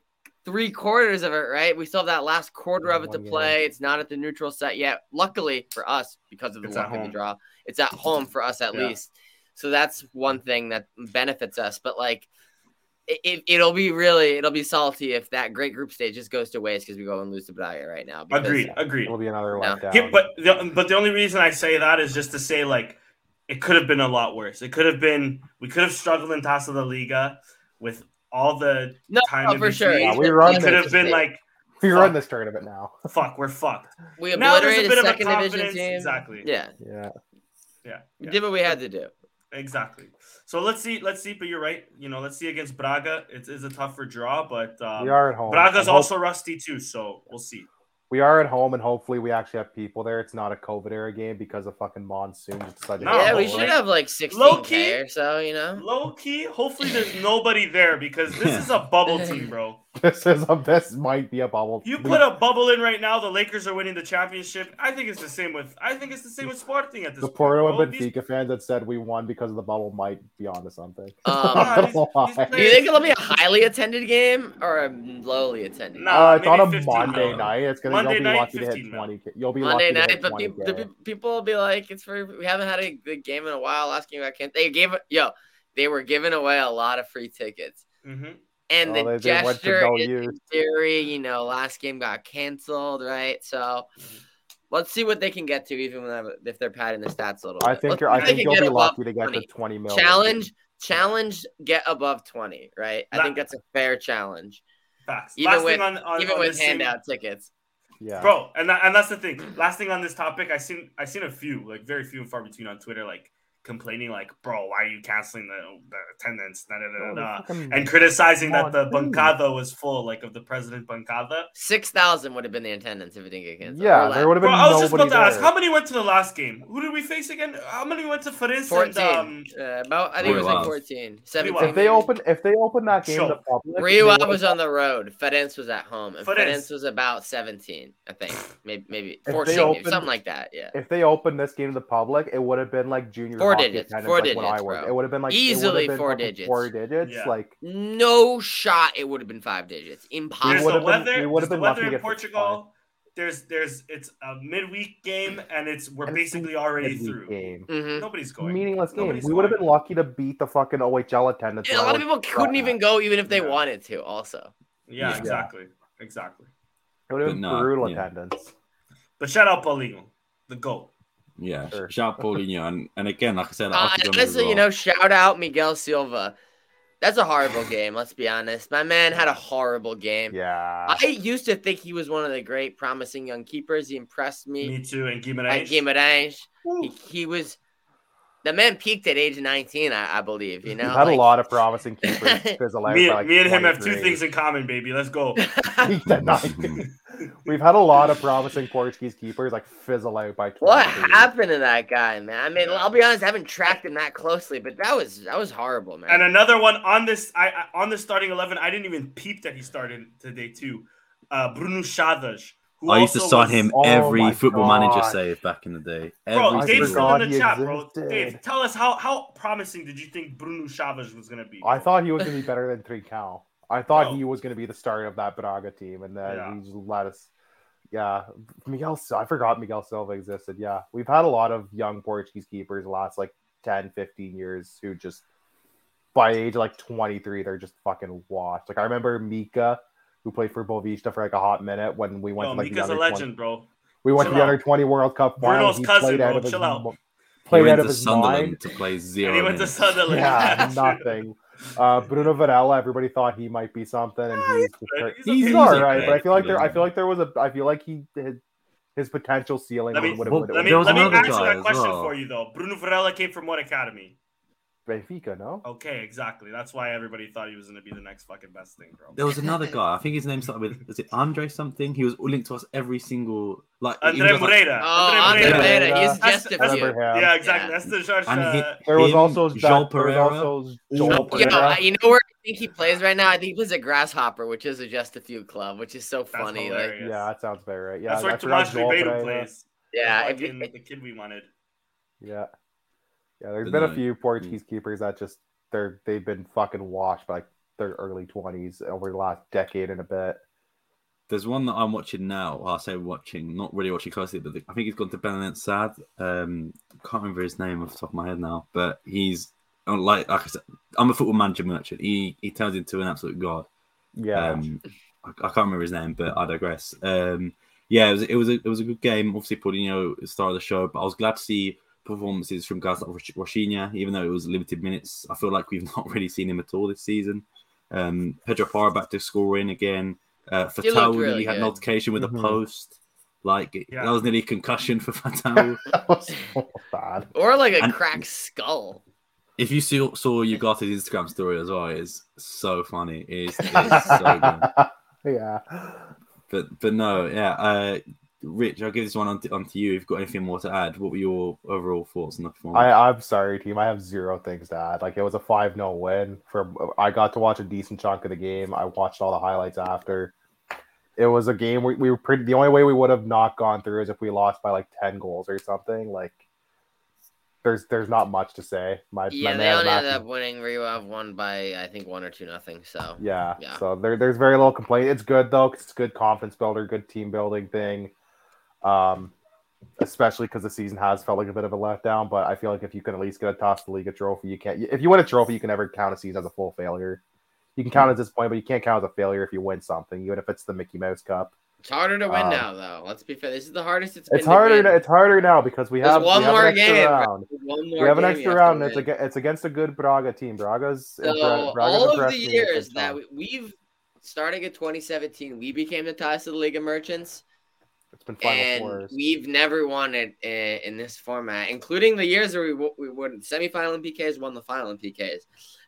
3 quarters of it, right? We still have that last quarter of it to play. It's not at the neutral site yet. Luckily for us, because of the luck of the draw, it's at home for us at least. So that's one thing that benefits us. But like it'll be salty if that great group stage just goes to waste because we go and lose to Braga right now. Because, agreed. It'll be another one. No. Yeah, but the only reason I say that is just to say like. It could have been a lot worse. We could have struggled in Taça da Liga with all the time. No, for sure. Yeah, we could have been like, we run this tournament now. Fuck, we're fucked. We obliterated the second division team. Exactly. Yeah. We did what we had to do. Exactly. So let's see. But you're right. You know, let's see against Braga. It is a tougher draw, but we are at home. Braga's also rusty too, so we'll see. We are at home, and hopefully we actually have people there. It's not a COVID-era game because of fucking monsoon. Yeah, we should have, like, 16K or so, you know? Low-key, hopefully there's nobody there because this is a bubble team, bro. This might be a bubble team. You put a bubble in right now, the Lakers are winning the championship. I think it's the same with Sporting at this point. The Porto and Benfica fans that said we won because of the bubble might be onto something. Do you think it'll be a highly attended game or a lowly attended game? No, it's on a Monday night. It's going to Monday night, 15. You'll be Monday night, but people will be like, we haven't had a good game in a while. Asking about they were giving away a lot of free tickets, and the gesture is in theory, last game got canceled, right? So let's see what they can get to, even if they're padding the stats a little bit. I think you'll be lucky to get to 20 million. Challenge, get above 20, right? I think that's a fair challenge. Facts. Even with handout tickets. Yeah, bro, and that's the thing. Last thing on this topic, I seen a few, like very few and far between, on Twitter, like complaining, like, bro, why are you canceling the attendance? And criticizing that the bancada was full, like of the president bancada. 6,000 would have been the attendance if it didn't get canceled. Yeah, there would have been. Bro, I was just about to ask, how many went to the last game? Who did we face again? How many went to Fariz? 14. I think it was like 14. 17. If they open that game, the public. Riwa was on the road. Fariz was at home. And Fariz was about 17, I think, maybe 14, something like that. Yeah. If they opened this game to the public, it would have been like junior. Four digits, bro. It would have been like easily been four digits. 4 digits, yeah. Like no shot. It would have been 5 digits. Impossible. There's the weather in Portugal. It's a midweek game, and we're basically already through. Nobody's going. Meaningless game. We would have been lucky to beat the fucking OHL attendance. Yeah, a lot of people couldn't even go, even if they wanted to. Also. Yeah. Exactly. It would have been brutal attendance. But shout out Paulinho, the GOAT. Yeah, sure. Shout out Paulinho. And again, like I said, shout out Miguel Silva. That's a horrible game, let's be honest. My man had a horrible game. Yeah. I used to think he was one of the great promising young keepers. He impressed me. Me too, and Guimarães. He was... The man peaked at age 19, I believe. We've had a lot of promising keepers. Me and him have two things in common, baby. Let's go. We've had a lot of promising Portuguese keepers fizzle out by 20. What happened to that guy, man? I mean, I'll be honest, I haven't tracked him that closely, but that was horrible, man. And another one on this, on the starting 11, I didn't even peep that he started today too. Bruno Chaves. I used to sign him every Football Manager save back in the day. Bro, Dave's still in the chat, bro. Dave, tell us how promising did you think Bruno Chaves was going to be? I thought he was going to be better than Trincão. I thought he was going to be the starter of that Braga team, and then he just let us. Yeah, I forgot Miguel Silva existed. Yeah, we've had a lot of young Portuguese keepers the last 10, 15 years who just by age 23, they're just fucking washed. I remember Mika, who played for Bovista for a hot minute when we went to Mika's the under 20. Bro. We went to the under 20 World Cup final. Bruno's cousin, bro. Chill out. Played out of his mind to play 0. And he went to Sunderland. Yeah, nothing. Bruno Varela, everybody thought he might be something, and he's all right. But his potential ceiling would have. Let me answer that question for you though. Bruno Varela came from what academy? Benfica, no? Okay, exactly. That's why everybody thought he was going to be the next fucking best thing, bro. There was another guy. I think his name started with, is it Andre something? He was linked to us every single... André Moreira. André Moreira. He's just a few. Yeah, exactly. Yeah. That's the Jorge... There was also João Pereira. You know where I think he plays right now? I think he plays at Grasshopper, which is a Just a Few club, which is so funny. Yeah, that sounds very right. Yeah, that's where Tomás Ribeiro plays. Yeah. The kid we wanted. Yeah. Yeah, there's been a few Portuguese keepers that just they've been fucking washed by their early 20s over the last decade and a bit. There's one that I'm watching now. I say watching, not really watching closely, but I think he's gone to Belenenses. Sad. Can't remember his name off the top of my head now, but he's like I said, I'm a Football Manager merchant. He turns into an absolute god. Yeah, I can't remember his name, but I digress. Yeah, it was a good game. Obviously, Paulinho started the show, but I was glad to see performances from guys like Roshinha, even though it was limited minutes. I feel like we've not really seen him at all this season. Pedro Parra back to scoring again. Fatau really had an altercation with a post. That was nearly a concussion for Fatau. That was so bad. Or a cracked skull. If you saw Ugata's Instagram story as well, it's so funny. It's so good. Yeah. But no, yeah. Rich, I'll give this one onto you. If you've got anything more to add, what were your overall thoughts on the performance? I'm sorry, team. I have zero things to add. Like, it was a 5-0 win. I got to watch a decent chunk of the game. I watched all the highlights after. It was a game we were pretty. The only way we would have not gone through is if we lost by like 10 goals or something. Like, there's not much to say. My they only ended up winning. We have won by I think 1 or 2-0. So yeah. So there's very little complaint. It's good though. 'Cause it's good confidence builder, good team building thing. Especially because the season has felt like a bit of a letdown, but I feel like if you can at least get a Taça Liga trophy, you can't. If you win a trophy, you can never count a season as a full failure. You can count as this point, but you can't count as a failure if you win something, even if it's the Mickey Mouse Cup. It's harder to win now, though. Let's be fair. This is the hardest it's been. It's harder now because we have an extra round. It's against a good Braga team. Braga's starting in 2017, we became the Taça Liga merchants. It's been final fours. We've never won it in this format, including the years where we won semifinal in PKs, won the final in PKs.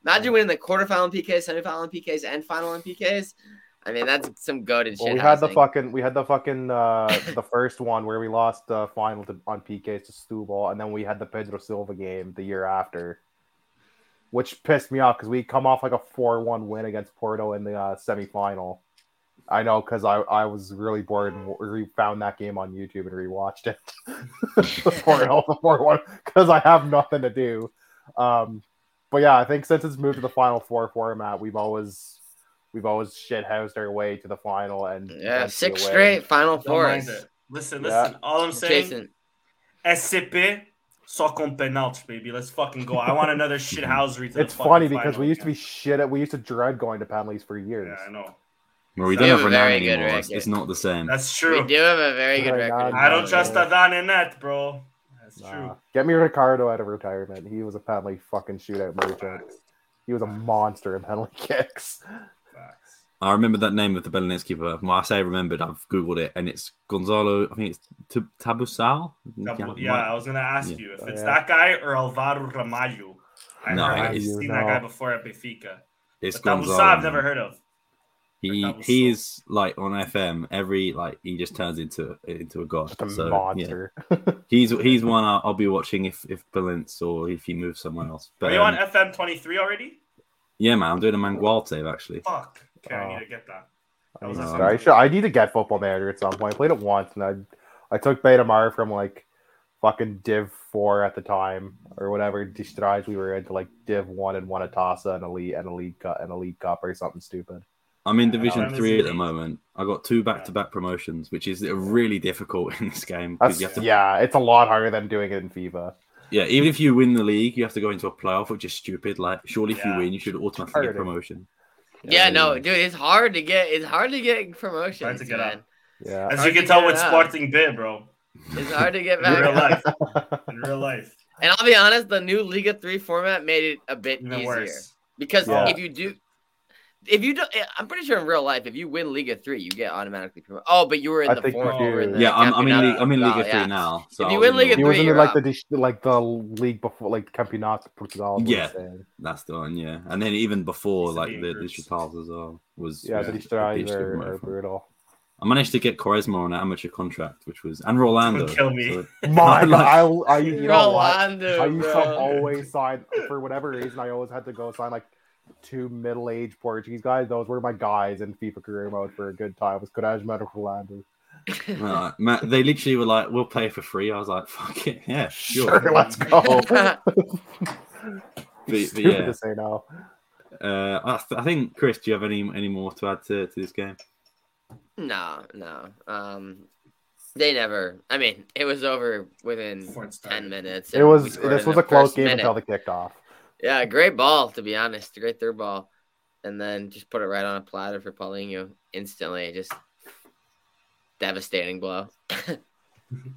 Imagine winning the quarterfinal in PKs, semifinal in PKs, and final in PKs. I mean, that's some goated shit. We had the fucking the first one where we lost the final on PKs to Setúbal, and then we had the Pedro Silva game the year after, which pissed me off because we come off like a 4-1 win against Porto in the semifinal. I know, because I was really bored and found that game on YouTube and rewatched it because I have nothing to do. But yeah, I think since it's moved to the Final Four format, we've always shithoused our way to the final and six straight Final Fours. Listen. All I'm saying, Jason. SCP. Só com penaltis, baby. Let's fucking go. I want another shithousery. It's funny because we used to be shit at. We used to dread going to penalties for years. Yeah, I know. Well, we don't have Ronaldo anymore. It's not the same. That's true. We do have a very good record. I don't trust Adan in that, bro. That's true. Get me Ricardo out of retirement. He was a penalty fucking shootout merchant. He was a monster in penalty kicks. I remember that name of the Belenenses keeper. Well, I say remembered. I've googled it, and it's Gonzalo. I think it's Tabusal. I was gonna ask you if it's that guy or Alvaro Ramalho. I've seen that guy before at Benfica. It's Tabusal. I've never heard of. He is like on FM every he just turns into a god. Just a monster. Yeah. He's one I'll be watching if Balintz or if he moves somewhere else. But, are you on FM 23 already? Yeah, man, I'm doing a Mangual save actually. Fuck. Okay, I need to get that. I need to get Football Manager at some point. I played it once and I took Betamar from like fucking Div 4 at the time or whatever distraught we were into like Div 1 and won a Taça and a League Cup or something stupid. I'm in Division 3 at the moment. I got 2 back-to-back promotions, which is really difficult in this game. It's a lot harder than doing it in FIFA. Yeah, even if you win the league, you have to go into a playoff, which is stupid. Like, surely if you win, you should automatically get promotion. Dude, it's hard to get promotions, man. Yeah. As you can tell with Sporting bid, bro. It's hard to get back in real life. And I'll be honest, the new Liga 3 format made it a bit even easier worse. Because if you don't, I'm pretty sure in real life, if you win Liga 3, you get automatically promoted. Oh, but you were in the fourth. I'm in Liga 3 now. So if you win Liga 3, the league before, like Campeonato Portugal. Yeah, that's the one. Yeah, and then even before, the Distritais as well was. Yeah, the Distritais are brutal. I managed to get Quaresma on an amateur contract, which was and Rolando. Kill me, Rolando. I used to always sign for whatever reason. I always had to go sign 2 middle-aged Portuguese guys. Those were my guys in FIFA career mode for a good time. It was Quaresma and Rolando. They literally were like, "We'll pay for free." I was like, "Fuck it, yeah, sure, let's go." but yeah, to say no. I think Chris, do you have any more to add to this game? No. They never. I mean, it was over within 10 minutes. It was. This was a close game until the kickoff. Yeah, great ball, to be honest. A great third ball. And then just put it right on a platter for Paulinho instantly. Just devastating blow.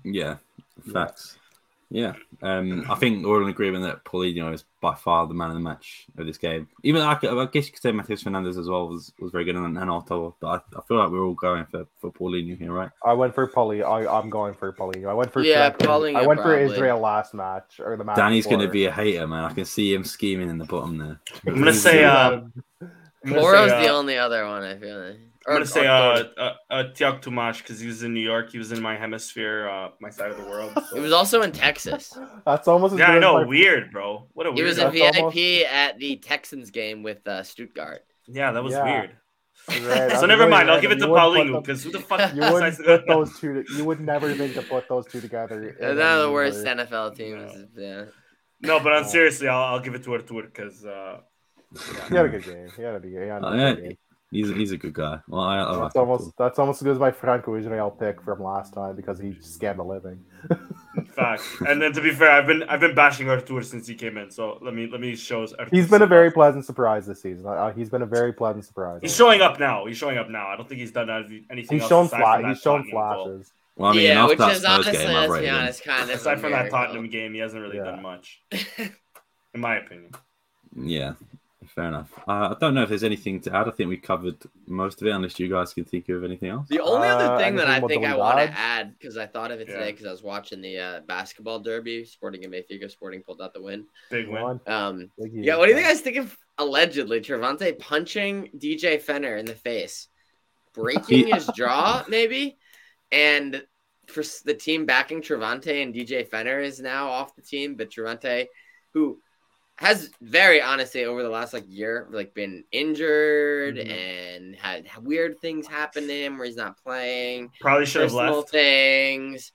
Yeah, facts. Yeah. I think we're all in agreement that Paulinho is by far the man of the match of this game. Even I guess you could say Matheus Fernandes as well was very good and Otto, but I feel like we're all going for Paulinho here, right? I went for Paulinho. I'm going for Paulinho. I went for Paulinho. I went probably for Israel last match or the match. Danny's going to be a hater, man. I can see him scheming in the bottom there. I'm going to say Moro's the only other one, I feel like. I'm going to say Tiago Tomás, because he was in New York. He was in my hemisphere, my side of the world. So. He was also in Texas. That's almost as good. Yeah, I know. Like... Weird, bro. What a weird. He was a VIP at the Texans game with Stuttgart. Yeah, that was weird. Right, so never mind. I'll give it to Paulinho because who the fuck? You would never think to put those two together. They're one of the worst NFL teams. Yeah. No, but I'm seriously. I'll give it to Artur because he had a good game. He's a good guy. Well, that's almost as good as my Franco Israel pick from last time because he scammed a living. Fact. And then to be fair, I've been bashing Artur since he came in. So let me show us. He's been a very pleasant surprise this season. He's showing up now. I don't think he's done anything. He's shown flashes. Well, I mean, which is honestly, let's be honest, kind of aside from that Tottenham game, he hasn't really done much, in my opinion. Yeah. Fair enough. I don't know if there's anything to add. I think we covered most of it, unless you guys can think of anything else. The only other thing that I think I want to add, because I thought of it today, because I was watching the basketball derby, Sporting and Benfica. Sporting pulled out the win. Big win. What do you think I was thinking of? Allegedly, Trevante punching DJ Fenner in the face, breaking his jaw, maybe, and for the team backing Trevante, and DJ Fenner is now off the team, but Trevante, who has very honestly over the last year been injured and had weird things happen to him where he's not playing. Probably should have left. Things.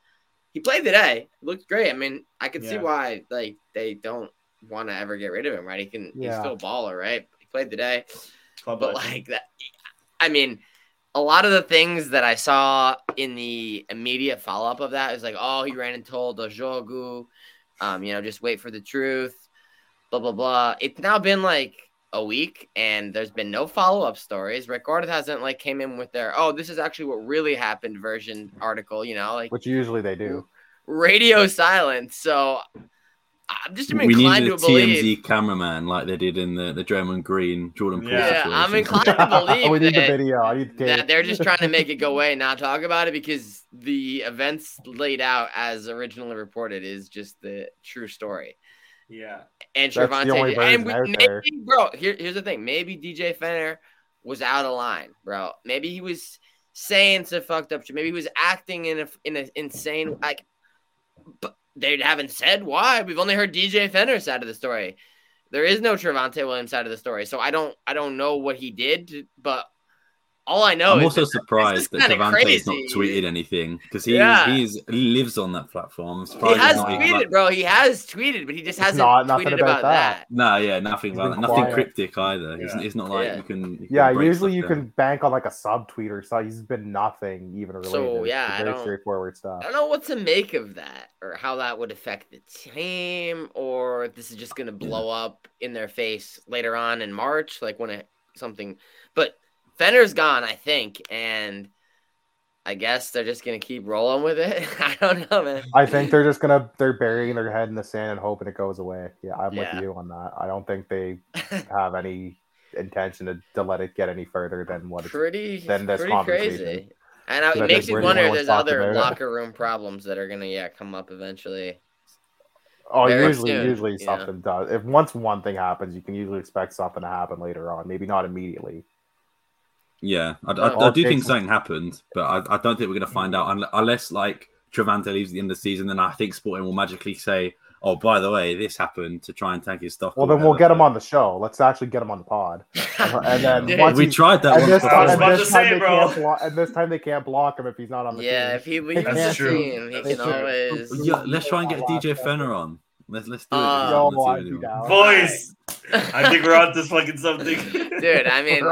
He played today. Looked great. I mean, I could see why they don't want to ever get rid of him, right? He's still a baller, right? He played today. But that, I mean, a lot of the things that I saw in the immediate follow up of that is he ran and told the Jogu, just wait for the truth. Blah, blah, blah. It's now been a week and there's been no follow-up stories. Recorded hasn't came in with their, this is actually what really happened version article, which usually they do. Radio silence. So I'm just inclined to believe. We need the TMZ cameraman like they did in the Draymond Green, Jordan Poole situation. I'm inclined to believe we need the video. That they're just trying to make it go away and not talk about it because the events laid out as originally reported is just the true story. Yeah, and Trevante, and here's the thing. Maybe DJ Fenner was out of line, bro. Maybe he was saying some fucked up shit. Maybe he was acting in an insane But they haven't said why. We've only heard DJ Fenner's side of the story. There is no Trevante Williams side of the story. So I don't know what he did, but all I know. I'm also surprised that Trevante's not tweeted anything because he lives on that platform. He has tweeted, bro. He has tweeted, but he just hasn't tweeted about that. No, nothing about that. Nothing cryptic either. Yeah. It's not like you can. Usually you can bank on a subtweet or something. He's been nothing even related. So very straightforward stuff. I don't know what to make of that or how that would affect the team or if this is just going to blow up in their face later on in March, but. Fenner's gone, I think, and I guess they're just gonna keep rolling with it. I don't know, man. I think they're just they're burying their head in the sand and hoping it goes away. Yeah, I'm with you on that. I don't think they have any intention to let it get any further than what it's pretty crazy. And it makes you wonder if there's other locker room problems that are gonna come up eventually. Oh, usually something does. If once one thing happens, you can usually expect something to happen later on. Maybe not immediately. Yeah, I do think something happened, but I don't think we're going to find out unless Trevante leaves at the end of the season. Then I think Sporting will magically say, "Oh, by the way, this happened," to try and tank his stuff. Well, then we'll get him on the show. Let's actually get him on the pod. And then we tried that once. And this time they can't block him if he's not on the team. Yeah, if he leaves the team, he can always. Yeah, let's try and get DJ Fenner on. Let's do it. Boys, I think we're on to fucking something. Dude, I mean,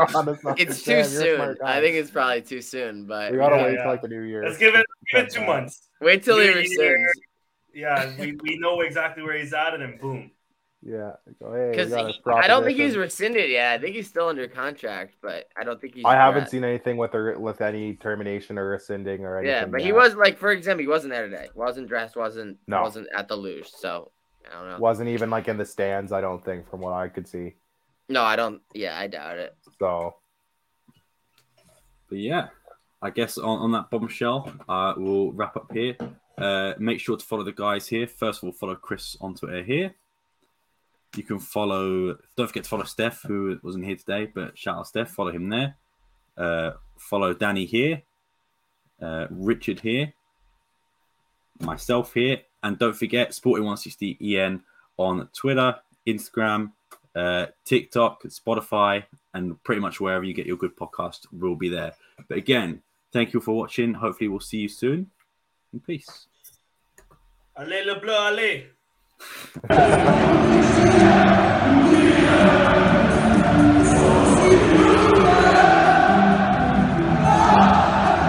it's too soon. I think it's probably too soon, but we gotta wait till the new year. Let's give it 2 months. Wait till he returns. Yeah, we know exactly where he's at, and then boom. Yeah, because I don't think he's rescinded yet. I think he's still under contract, but I don't think he's. I haven't seen anything with any termination or rescinding or anything. Yeah, but he was for example, he wasn't there today. Wasn't dressed. Wasn't at the luge. So. I don't know. Wasn't even in the stands, I don't think, from what I could see. No, I don't. Yeah, I doubt it. So, but yeah, I guess on that bombshell, we'll wrap up here. Make sure to follow the guys here. First of all, follow Chris on Twitter here. You can follow, don't forget to follow Steph, who wasn't here today, but shout out Steph, follow him there. Follow Danny here, Richard here, myself here, and don't forget Sporting160EN on Twitter, Instagram, TikTok, Spotify, and pretty much wherever you get your good podcast will be there. But again, thank you for watching. Hopefully we'll see you soon. And peace. Allez le bleu, allez!